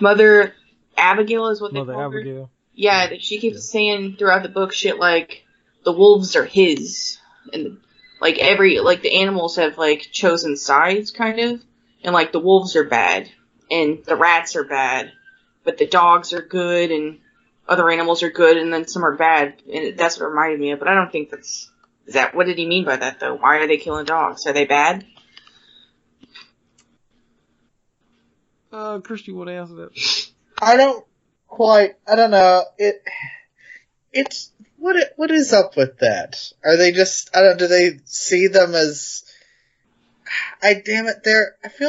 Mother Abigail is what they call her. Yeah, she keeps saying throughout the book shit like, the wolves are his, and like the animals have like chosen sides kind of, and like the wolves are bad, and the rats are bad, but the dogs are good, and other animals are good, and then some are bad, and that's what it reminded me of, but I don't think what did he mean by that though? Why are they killing dogs? Are they bad? Christy, you want to answer that? I don't know. It's what is up with that? Are they just? I don't. Do they see them as? I feel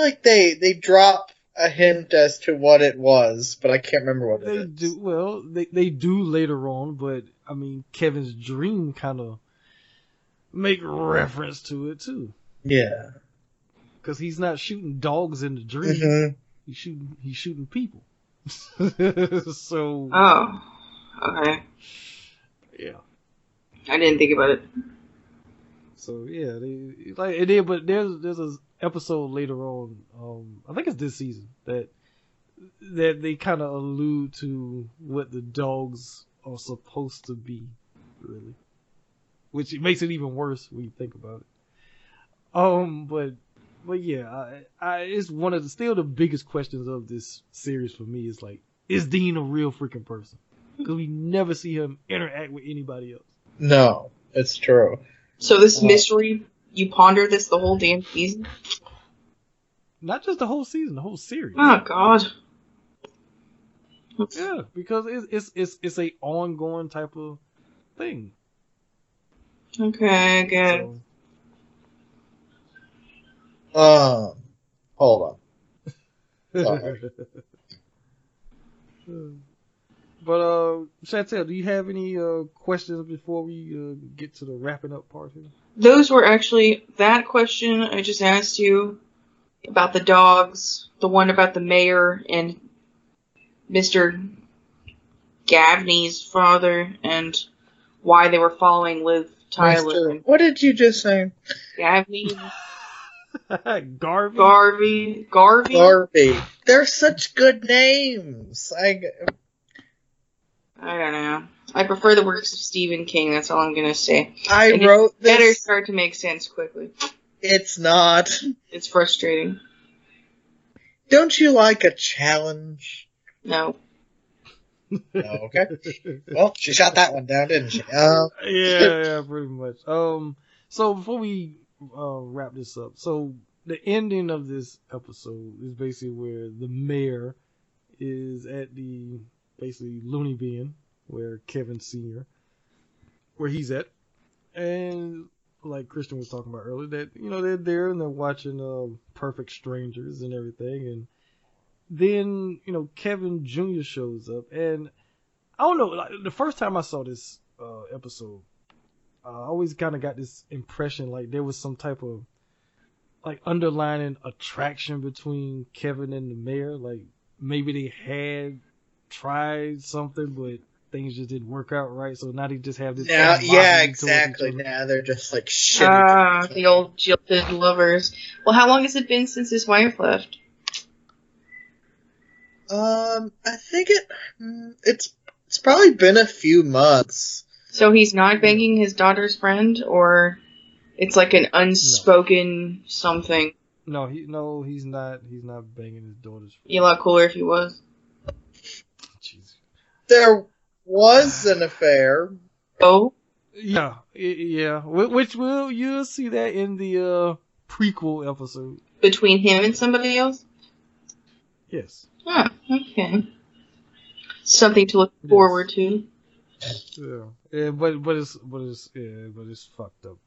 like they drop a hint as to what it was, but I can't remember what it is. They do later on, but I mean, Kevin's dream kind of make reference to it too. Yeah, because he's not shooting dogs in the dream. Mm-hmm. He's shooting people. So. Oh. Okay. Yeah. I didn't think about it. So yeah, it did. But there's an episode later on. I think it's this season that they kind of allude to what the dogs are supposed to be, really, which makes it even worse when you think about it. But yeah, it's one of the biggest questions of this series for me is like, is Dean a real freaking person? Because we never see him interact with anybody else. No, it's true. So this mystery, you ponder this the whole damn season? Not just the whole season, the whole series. Oh God. Yeah, because it's a ongoing type of thing. Okay, good. So, hold on. Sorry. But, Chantel, do you have any questions before we get to the wrapping up part here? Those were actually that question I just asked you about the dogs, the one about the mayor and Mr. Gavney's father, and why they were following Liv Tyler. What did you just say? Gavney. Garvey. They're such good names. I don't know. I prefer the works of Stephen King. That's all I'm going to say. I wrote this. Better start to make sense quickly. It's not. It's frustrating. Don't you like a challenge? No. Oh, okay. Well, she shot that one down, didn't she? Yeah, pretty much. So before we wrap this up, so the ending of this episode is basically where the mayor is at the... basically Looney Bin, where Kevin Sr., where he's at. And like Christian was talking about earlier, that, they're there and they're watching Perfect Strangers and everything. And then, Kevin Jr. shows up. And I don't know, like, the first time I saw this episode, I always kind of got this impression like there was some type of like underlying attraction between Kevin and the mayor. Like maybe they had tried something, but things just didn't work out right. So now they just have this. Now, yeah, exactly. Now they're just like shit. The old jilted lovers. Well, how long has it been since his wife left? I think it's probably been a few months. So he's not banging his daughter's friend, or it's like an unspoken something. No, he's not. He's not banging his daughter's friend. It'd be a lot cooler if he was. There was an affair. Oh, Yeah, yeah. Which will you'll see that in the prequel episode between him and somebody else. Yes. Ah, okay. Something to look forward to. Yeah, but it's fucked up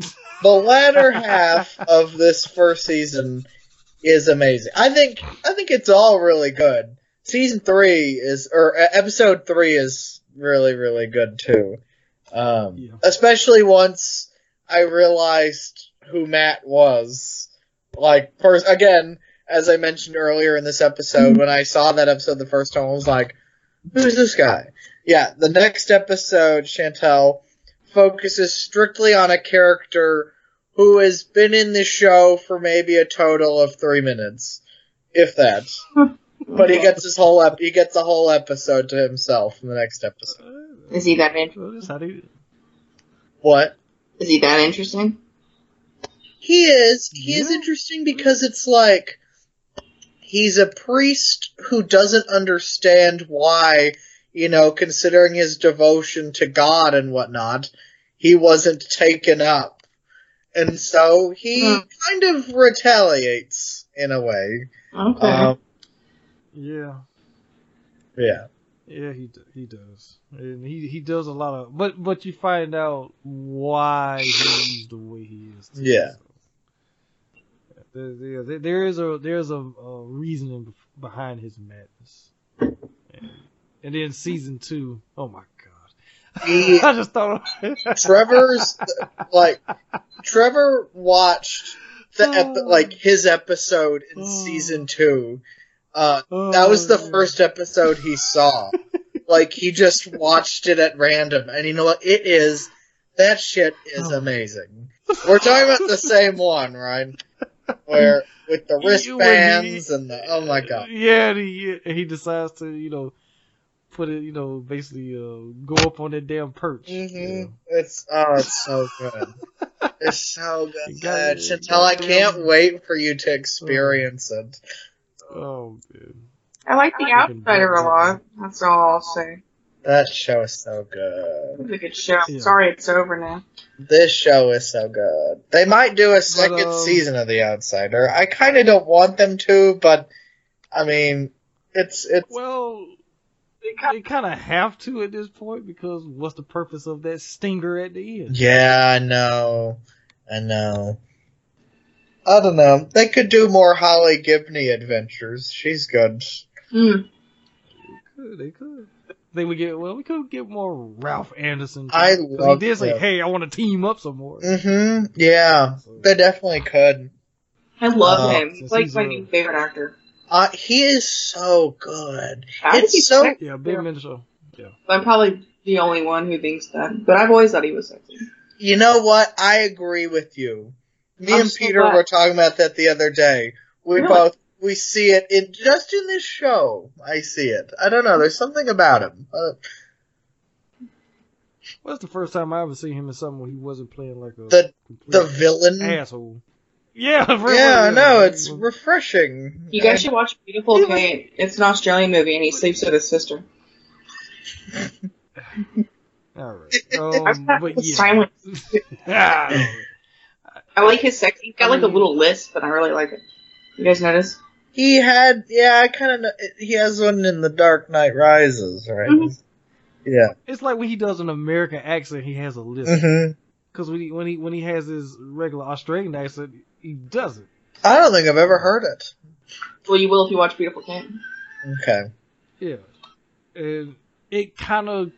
though. The latter half of this first season is amazing. I think it's all really good. Episode 3 is really, really good too. Especially once I realized who Matt was. Like, again, as I mentioned earlier in this episode, when I saw that episode the first time, I was like, who's this guy? Yeah, the next episode, Chantel, focuses strictly on a character who has been in the show for maybe a total of 3 minutes, if that. But he gets his whole he gets a whole episode to himself in the next episode. Is he that interesting? What? Is he that interesting? He is. He is interesting because it's like he's a priest who doesn't understand why, considering his devotion to God and whatnot, he wasn't taken up. And so he kind of retaliates in a way. Okay. Yeah. Yeah. Yeah, he does. And he does a lot of... But you find out why he's the way he is. Too, yeah. So. There's a reasoning behind his madness. And then season 2, oh my God. I just thought... Trevor watched his episode in season 2. That was the first episode he saw. He just watched it at random. And you know what? It is. That shit is amazing. We're talking about the same one, right? Where, with the wristbands and the, oh my God. Yeah, he decides to, put it, basically go up on that damn perch. Mm-hmm. It's so good. It's so good. Chantel, I can't wait for you to experience it. Oh, dude. I like The Outsider a lot. That's all I'll say. That show is so good. It's a good show. Yeah. Sorry it's over now. This show is so good. They might do a second season of The Outsider. I kind of don't want them to, but, I mean, it's... Well, they kind of have to at this point, because what's the purpose of that stinger at the end? Yeah, I know. I don't know. They could do more Holly Gibney adventures. She's good. Mm. They could. We could get more Ralph Anderson. I love it. He did say, hey, I want to team up some more. Mm-hmm. Yeah. They definitely could. I love him. He's my new favorite actor. He is so good. It's so... Sexy? Yeah, Big Minnesota. Yeah. I'm probably the only one who thinks that. But I've always thought he was sexy. You know what? I agree with you. Me and Peter were talking about that the other day. We see it just in this show. I see it. I don't know. There's something about him. Well, that's the first time I ever seen him in something where he wasn't playing like the villain asshole. Yeah, I know. It's refreshing. You guys should watch Beautiful Kate. It's an Australian movie, and he sleeps with his sister. All right. Silent. I like his sex. He's got a little lisp, but I really like it. You guys notice? He had, he has one in The Dark Knight Rises, right? Mm-hmm. Yeah. It's like when he does an American accent, he has a lisp. Because when he has his regular Australian accent, he doesn't. I don't think I've ever heard it. Well, you will if you watch Beautiful Kate. Okay. Yeah. And it kind of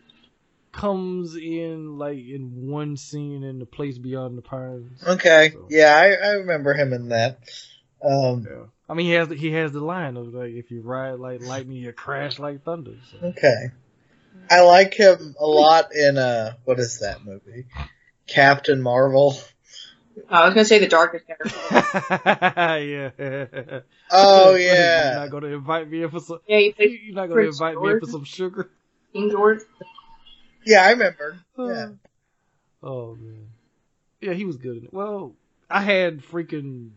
comes in in one scene in The Place Beyond the Pines. Okay, so. Yeah, I remember him in that. I mean, he has the line of if you ride like lightning, you crash like thunder. So. Okay, I like him a lot in what is that movie? Captain Marvel. I was gonna say The Darkest Hour. Yeah. Oh yeah. You're not gonna invite me in for some. Yeah, you're not gonna invite George. Me in for some sugar. King George. Yeah, I remember. Yeah. Oh, man. Yeah, he was good in it. Well, I had freaking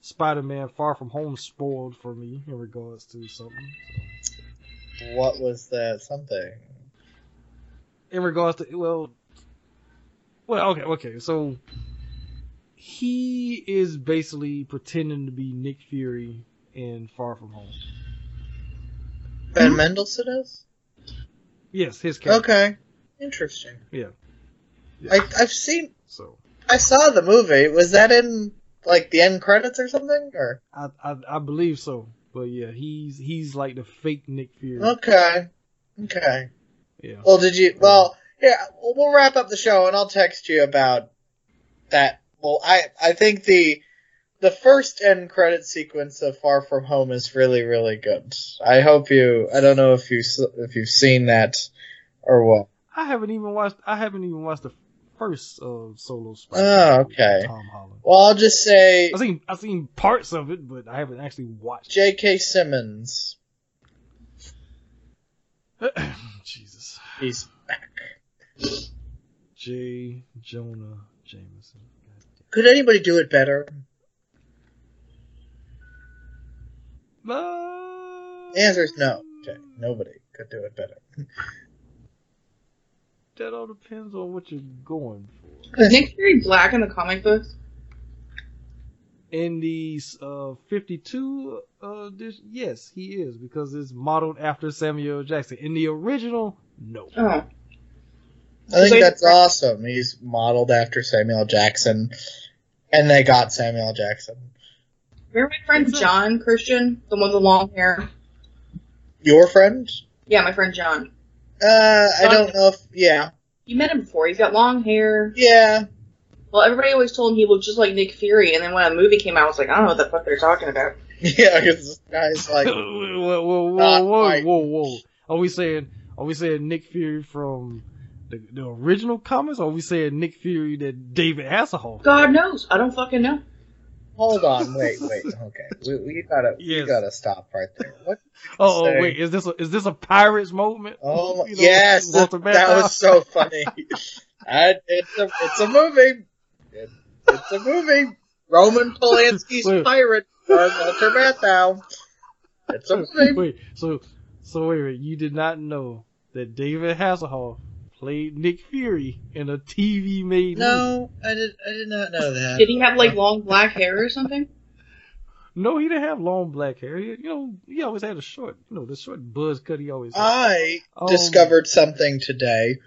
Spider-Man Far From Home spoiled for me in regards to something. So. What was that something? In regards to, well, Well, okay. So he is basically pretending to be Nick Fury in Far From Home. Ben Mendelsohn is? Yes, his character. Okay. Interesting. Yeah. I saw the movie. Was that in like the end credits or something? Or I believe so. But yeah, he's like the fake Nick Fury. Okay. Yeah. Well, we'll wrap up the show and I'll text you about that. Well, I think the first end credit sequence of Far From Home is really, really good. I don't know if you've seen that or what. I haven't even watched the first solo Spider-Man. Oh, okay. With Tom Holland. Well, I'll just say I've seen parts of it, but I haven't actually watched. J.K. Simmons. Jesus. He's back. J. Jonah Jameson. Could anybody do it better? The answer is no. Okay. Nobody could do it better. That all depends on what you're going for. Is Nick Fury black in the comic books? In the 52 edition, yes, he is, because it's modeled after Samuel Jackson. In the original, no. Oh. I think that's awesome. He's modeled after Samuel Jackson, and they got Samuel Jackson. Remember my friend John Christian? The one with the long hair? Your friend? Yeah, my friend John. I don't know if... Yeah. You met him before. He's got long hair. Yeah. Well, everybody always told him he looked just like Nick Fury, and then when a movie came out, I was like, I don't know what the fuck they're talking about. Yeah, because this guy's like... Whoa. Are we saying Nick Fury from... The original comics, or we said Nick Fury that David Hasselhoff? God knows. I don't fucking know. Hold on, wait. Okay, we gotta stop right there. What? Oh, wait, is this a Pirates moment? Oh, yes, that was so funny. It's a movie. It's a movie. Roman Polanski's Pirate from Walter Matthau. It's a movie. Wait, wait, you did not know that David Hasselhoff played Nick Fury in a TV-made movie. No, I did not know that. Did he have, like, long black hair or something? No, he didn't have long black hair. He always had a short, the short buzz cut he always had. I discovered something today.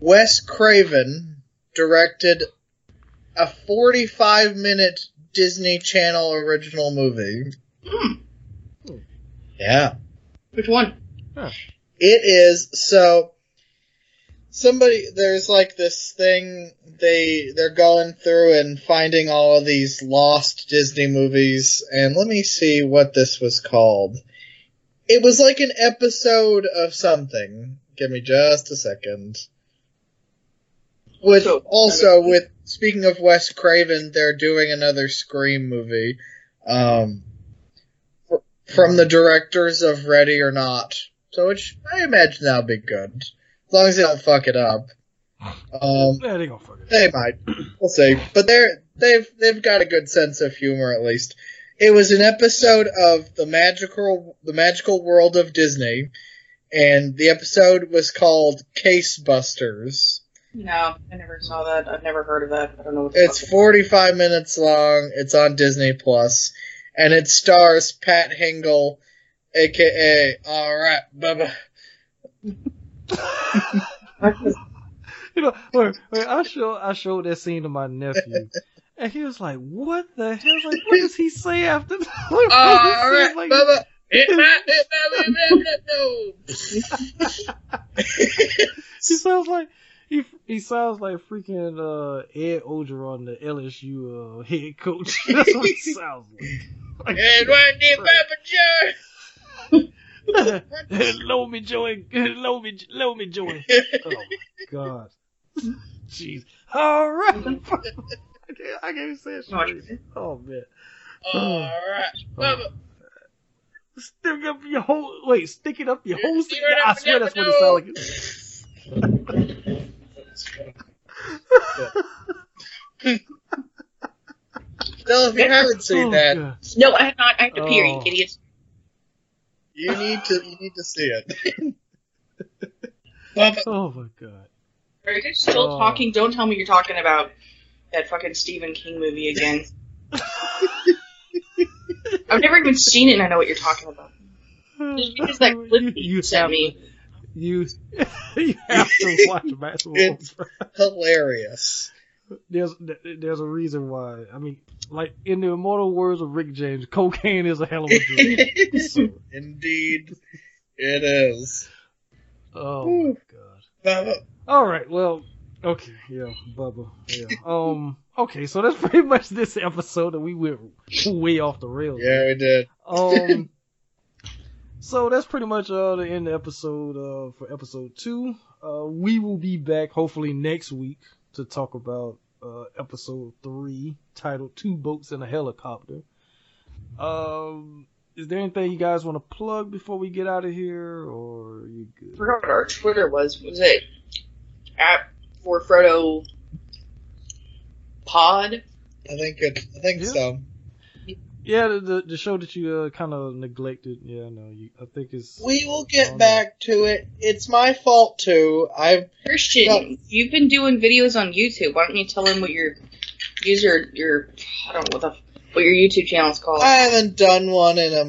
Wes Craven directed a 45-minute Disney Channel original movie. Hmm. Yeah. Which one? Huh. It is, so... Somebody, there's like this thing, they're going through and finding all of these lost Disney movies, and let me see what this was called. It was like an episode of something. Give me just a second. Speaking of Wes Craven, they're doing another Scream movie, from the directors of Ready or Not. So I imagine that'll be good. As long as they don't fuck it up. They gonna fuck it up. They might. We'll see. But they've got a good sense of humor, at least. It was an episode of the Magical World of Disney, and the episode was called Case Busters. No, I never saw that. I've never heard of that. I don't know what it's 45 minutes long. It's on Disney Plus, and it stars Pat Hingle, aka All Right Bubba. I showed that scene to my nephew, and he was like, "What the hell? Like, what does he say after that?" All right, like, Bubba. He sounds like freaking Ed Orgeron, the LSU head coach. That's what he sounds like. And right there, Papa John. Hello me, Joey. Oh my god. Jeez. All right. I can't even say it. Sorry. Oh man. All right. Bubba. Stick it up your whole. I swear that's what it sounds like. No, if you haven't seen that. God. No, I have not. I have to pee, you idiots. You need to see it. Oh my god. Are you guys still talking? Don't tell me you're talking about that fucking Stephen King movie again. I've never even seen it and I know what you're talking about. Just because that clip beats at me. You have to watch Basketball. It's hilarious. There's a reason why. I mean, like in the immortal words of Rick James, cocaine is a hell of a drug. So. Indeed, it is. Oh my God. Bubba. All right. Well. Okay. Yeah. Bubba. Yeah. Okay. So that's pretty much this episode, that we went way off the rails. Yeah, we did. So that's pretty much the end of the episode for episode 2. We will be back hopefully next week to talk about episode 3, titled Two Boats and a Helicopter. Is there anything you guys want to plug before we get out of here, or are you good? I forgot what our Twitter was. Was it @ForFrodoPod? I think so. Yeah, the show that you kind of neglected. Yeah, no, I think it's... We will get back to it. It's my fault, too. Christian, you've been doing videos on YouTube. Why don't you tell them what your what your YouTube channel is called? I haven't done one in a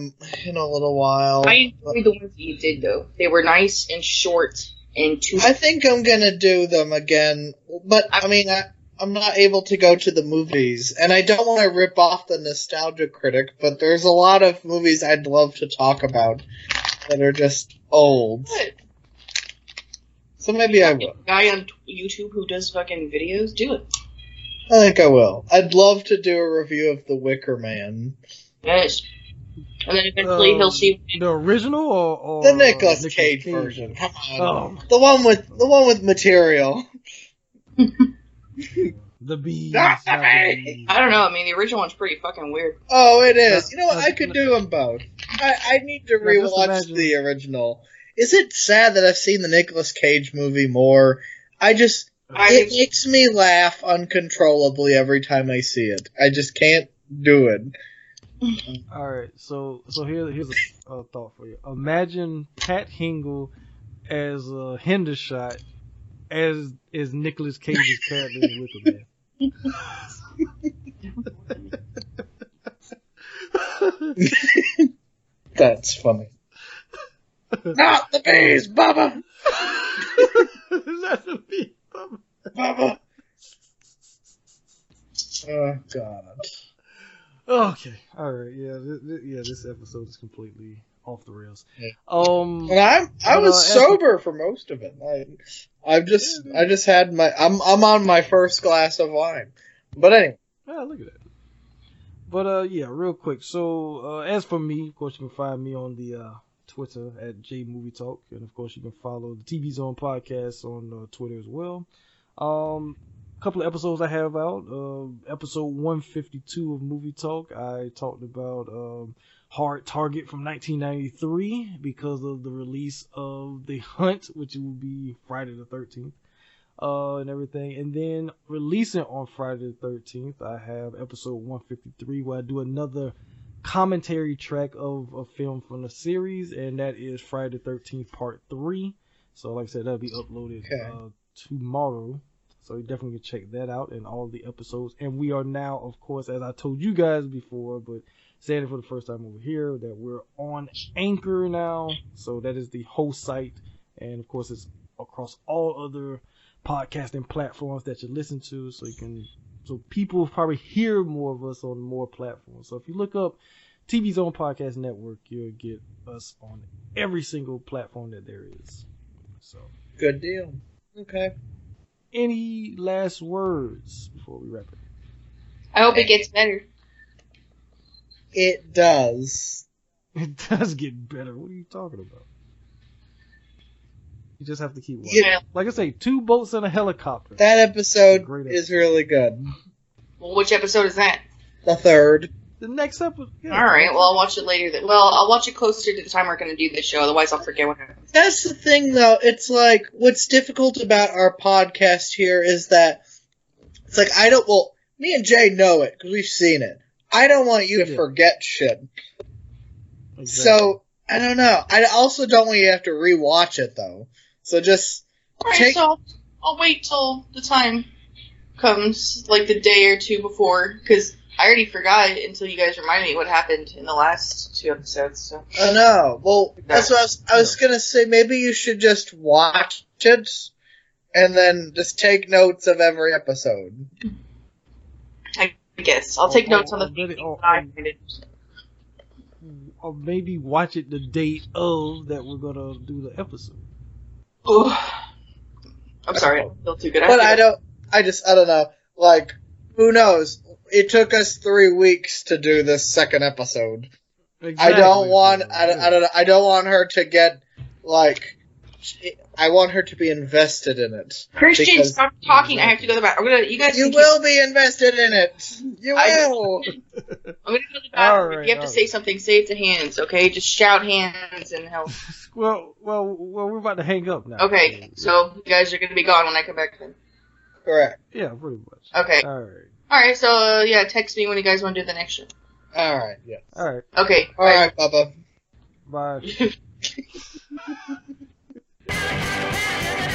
little while. I enjoyed the ones that you did, though. They were nice and short and too... I think I'm going to do them again, but, I'm not able to go to the movies, and I don't want to rip off the Nostalgia Critic, but there's a lot of movies I'd love to talk about that are just old. Good. So maybe I will. Guy on YouTube who does fucking videos, do it. I think I will. I'd love to do a review of The Wicker Man. Yes. And then eventually he'll see the original or the Nicolas Cage version. Come on, the one with material. The bees. I don't know. I mean, the original one's pretty fucking weird. Oh, it is. You know what? I could do them both. I need to rewatch the original. Is it sad that I've seen the Nicolas Cage movie more? It makes me laugh uncontrollably every time I see it. I just can't do it. All right. So here's a thought for you. Imagine Pat Hingle as a Hendershot. As is Nicolas Cage's character in Wicker Man. That's funny. Not the bees, Bubba! Not the bees, Bubba. Bubba! Oh, God. Okay, alright, yeah, this episode is completely... off the rails. Yeah. And I was sober for most of it. I just had my I'm on my first glass of wine. But anyway. Yeah, look at that. But yeah, real quick. So as for me, of course you can find me on the Twitter @JMovieTalk, and of course you can follow the TV Zone podcast on Twitter as well. A couple of episodes I have out. Episode 152 of Movie Talk. I talked about Hard Target from 1993 because of the release of The Hunt, which will be Friday the 13th, and everything. And then releasing on Friday the 13th, I have episode 153 where I do another commentary track of a film from the series, and that is Friday the 13th Part 3. So like I said, that'll be uploaded tomorrow. So you definitely can check that out and all the episodes. And we are now, of course, as I told you guys before, but saying it for the first time over here, that we're on Anchor now. So that is the whole site. And of course, it's across all other podcasting platforms that you listen to. So people probably hear more of us on more platforms. So if you look up TV Zone Podcast Network, you'll get us on every single platform that there is. So good deal. Okay. Any last words before we wrap it? I hope it gets better. It does. It does get better. What are you talking about? You just have to keep watching. Yeah. Like I say, Two Boats and a Helicopter. That episode is really good. Well, which episode is that? The third. The next episode. Yeah. All right. Well, I'll watch it later. I'll watch it closer to the time we're going to do this show. Otherwise, I'll forget what happens. That's the thing, though. It's like what's difficult about our podcast here is that it's like me and Jay know it because we've seen it. I don't want you to forget shit. Exactly. So, I don't know. I also don't want you to have to rewatch it, though. So just take... Right, so I'll wait till the time comes, like the day or two before, because I already forgot until you guys reminded me what happened in the last two episodes. So. Oh no! Well, that's what I was gonna say. Maybe you should just watch it and then just take notes of every episode. I guess I'll take notes on the. Or maybe watch it the date of that we're gonna do the episode. Oh, I'm sorry, I feel too good. I don't know. Like, who knows? It took us 3 weeks to do this second episode. Exactly. I don't want her to get like. I want her to be invested in it. Christian, stop talking. I have to go to the bathroom. You will be invested in it. You will. I'm going to go to the bathroom. Right, you have to say something. Say it to hands, okay? Just shout hands and help. Well, we're about to hang up now. Okay, so you guys are going to be gone when I come back then. Correct. Yeah, pretty much. Okay. All right, so, text me when you guys want to do the next show. All right, yeah. All right. Okay. All right, Bubba. Bye. Bye.